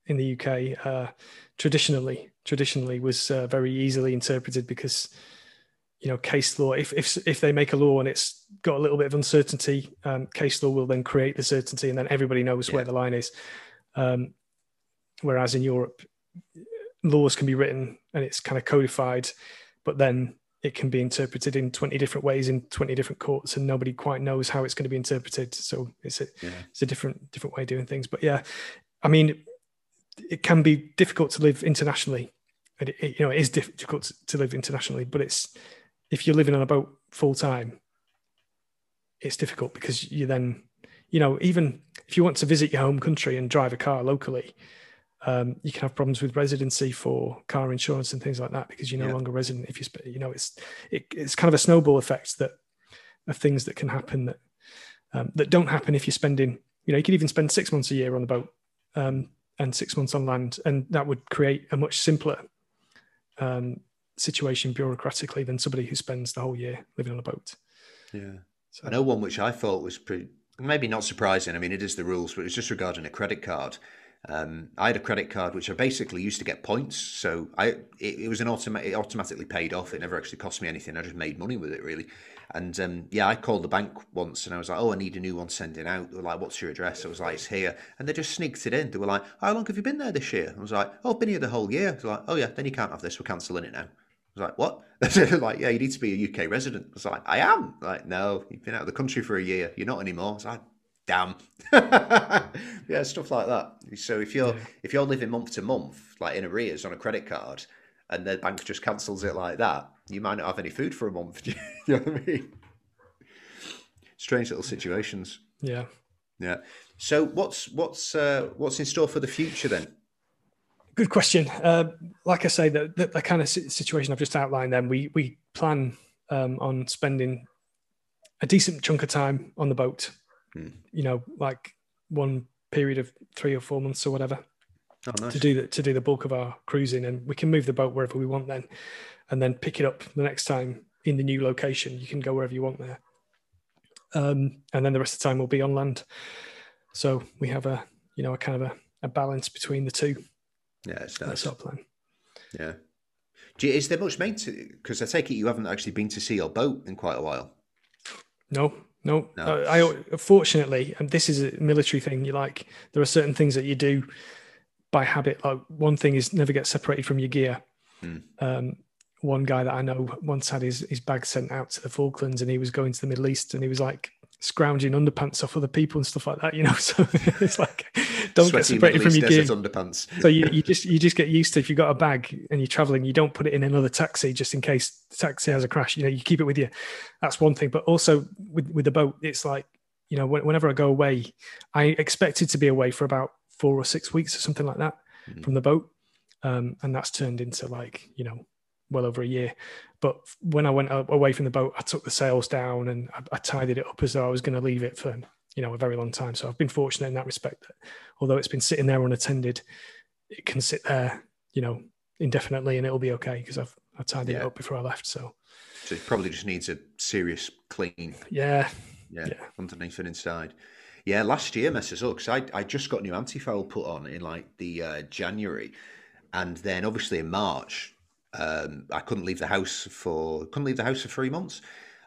in the UK traditionally was very easily interpreted because, you know, case law, if they make a law and it's got a little bit of uncertainty, case law will then create the certainty and then everybody knows where the line is. Whereas in Europe, laws can be written and it's kind of codified, but then it can be interpreted in 20 different ways in 20 different courts and nobody quite knows how it's going to be interpreted. So it's a different way of doing things. But yeah, I mean, it can be difficult to live internationally. And it is difficult to live internationally, but if you're living on a boat full time, it's difficult because you then, you know, even if you want to visit your home country and drive a car locally, you can have problems with residency for car insurance and things like that because you're no longer resident. If you, you know, it's kind of a snowball effect that of things that can happen that don't happen if you're spending. You know, you could even spend 6 months a year on the boat and 6 months on land, and that would create a much simpler situation bureaucratically than somebody who spends the whole year living on a boat. Yeah. So I know one which I thought was maybe not surprising. I mean, it is the rules, but it's just regarding a credit card. I had a credit card which I basically used to get points, so it was it automatically paid off. It never actually cost me anything. I just made money with it, really. And I called the bank once and I was like, oh, I need a new one sending out. They were like, what's your address? I was like, it's here. And they just sneaked it in. They were like, how long have you been there this year? I was like, oh, I've been here the whole year. They were like, oh yeah, then you can't have this, we're cancelling it now. I was like, what? They're like, yeah, you need to be a UK resident. I was like, I am. Like, no, you've been out of the country for a year, you're not anymore. I was like, damn. Yeah, stuff like that. So if you're living month to month, like in arrears on a credit card, and the bank just cancels it like that, you might not have any food for a month. You know what I mean? Strange little situations. Yeah. Yeah. So what's in store for the future then? Good question. Like I say, the kind of situation I've just outlined, then we plan on spending a decent chunk of time on the boat. You know, like one period of 3 or 4 months or whatever. Oh, nice. to do the bulk of our cruising, and we can move the boat wherever we want then, and then pick it up the next time in the new location. You can go wherever you want there. And then the rest of the time we'll be on land. So we have a kind of a balance between the two. Yeah, it's nice. That's our plan. Yeah. Is there much maintenance? Because I take it you haven't actually been to see your boat in quite a while. No, No. I fortunately, and this is a military thing, you like, there are certain things that you do by habit. Like one thing is never get separated from your gear. Mm. One guy that I know once had his bag sent out to the Falklands, and he was going to the Middle East, and he was like scrounging underpants off other people and stuff like that, you know. So it's like, don't get separated from your gear. Underpants. So you just get used to, if you've got a bag and you're traveling, you don't put it in another taxi just in case the taxi has a crash. You know, you keep it with you. That's one thing. But also with the boat, it's like, you know, whenever I go away, I expected to be away for about 4 or 6 weeks or something like that from the boat, and that's turned into, like, you know, well over a year. But when I went away from the boat, I took the sails down and I tidied it up as though I was going to leave it for, you know, a very long time. So I've been fortunate in that respect, that although it's been sitting there unattended, it can sit there, you know, indefinitely, and it'll be okay because I tidied it up before I left. So it probably just needs a serious clean. Yeah. Underneath and inside. Yeah, last year messes up, because I just got new antifoul put on in like the January, and then obviously in March, I couldn't leave the house for 3 months,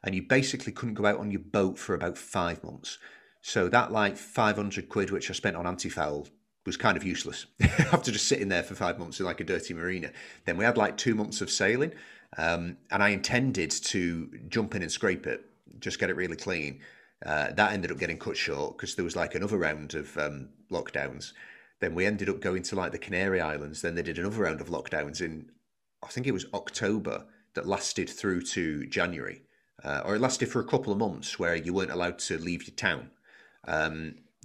and you basically couldn't go out on your boat for about 5 months. So that like 500 quid which I spent on antifoul was kind of useless after just sitting there for 5 months in like a dirty marina. Then we had like 2 months of sailing, and I intended to jump in and scrape it, just get it really clean. That ended up getting cut short because there was like another round of lockdowns. Then we ended up going to like the Canary Islands. Then they did another round of lockdowns in, I think it was October, that lasted through to January, or it lasted for a couple of months where you weren't allowed to leave your town.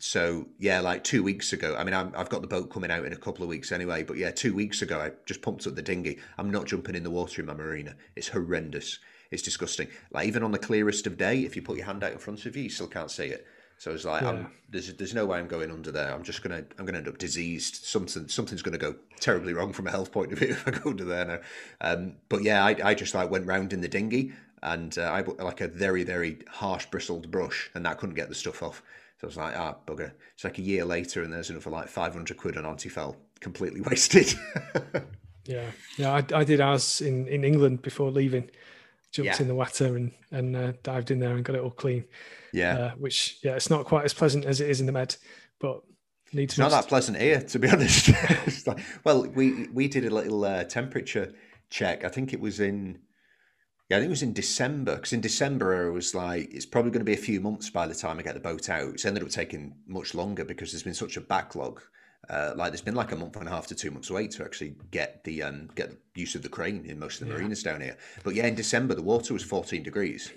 So yeah, like 2 weeks ago, I mean, I've got the boat coming out in a couple of weeks anyway, but yeah, 2 weeks ago, I just pumped up the dinghy. I'm not jumping in the water in my marina. It's horrendous. It's disgusting. Like even on the clearest of day, if you put your hand out in front of you, you still can't see it. So it's like, there's no way I'm going under there. I'm gonna end up diseased. Something's gonna go terribly wrong from a health point of view if I go under there now. But yeah, I just like went round in the dinghy, and I put like a very very harsh bristled brush, and that couldn't get the stuff off. So I was like, bugger. It's like a year later, and there's another like 500 quid on antifoul, completely wasted. Yeah. I did ours in England before leaving. Jumped in the water and dived in there and got it all clean. Yeah. Which it's not quite as pleasant as it is in the Med, but needs. It's not that pleasant here, to be honest. It's like, well, we did a little temperature check. I think it was in December, because in December I was like, it's probably going to be a few months by the time I get the boat out. It's ended up taking much longer because there's been such a backlog. Like there's been like a month and a half to 2 months wait to actually get the use of the crane in most of the marinas down here. But yeah, in December the water was 14 degrees.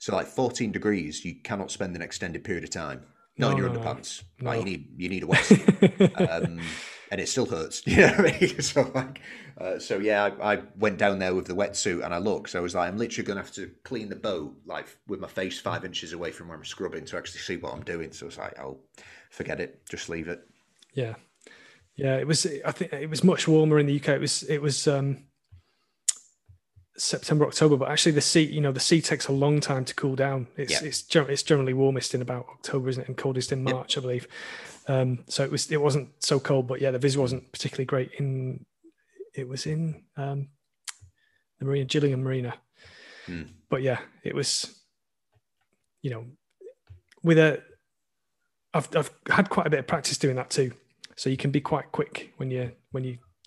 So like 14 degrees, you cannot spend an extended period of time not in your underpants. No. Like you need a wetsuit, and it still hurts. I went down there with the wetsuit and I looked. So I was like, I'm literally going to have to clean the boat like with my face 5 inches away from where I'm scrubbing to actually see what I'm doing. So I was like, oh, forget it, just leave it. Yeah. It was. I think it was much warmer in the UK. It was September, October, but actually the sea takes a long time to cool down. It's generally warmest in about October, isn't it? And coldest in March, I believe. So it wasn't so cold, but yeah, the viz wasn't particularly great. It was in the Marina, Gillingham Marina. Mm. But yeah, it was. You know, I've had quite a bit of practice doing that too. So you can be quite quick when you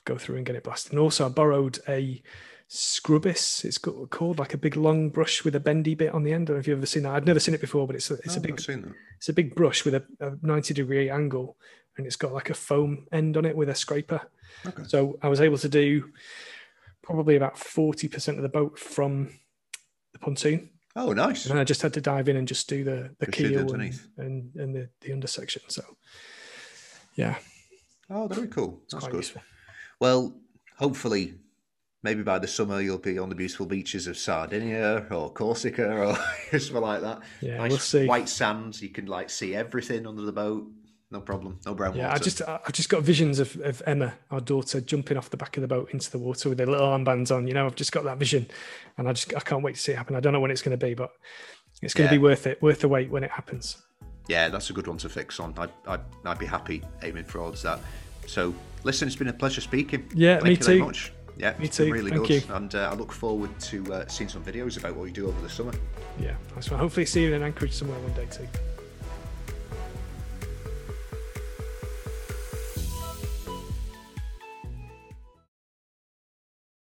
go through and get it blasted. And also I borrowed a scrubbis. It's called like a big long brush with a bendy bit on the end. I don't know if you've ever seen that. I've never seen it before, but it's a big brush with a 90 degree angle, and it's got like a foam end on it with a scraper. Okay. So I was able to do probably about 40% of the boat from the pontoon. Oh, nice. And I just had to dive in and just do the keel and the undersection. So, yeah. Oh, very cool. That's good. Useful. Well, hopefully, maybe by the summer, you'll be on the beautiful beaches of Sardinia or Corsica or something like that. Yeah, nice, we'll see. White sands. You can like see everything under the boat. No problem. No brown water. Yeah, I've just got visions of Emma, our daughter, jumping off the back of the boat into the water with her little armbands on. You know, I've just got that vision, and I can't wait to see it happen. I don't know when it's going to be, but it's going to be worth the wait when it happens. Yeah, that's a good one to fix on. I'd be happy aiming for odds that. So, listen, it's been a pleasure speaking. Yeah, me too. Thank you very much. Yeah, me too. Really Thank good. You. And I look forward to seeing some videos about what you do over the summer. Yeah, that's fine. Hopefully, see you in Anchorage somewhere one day too.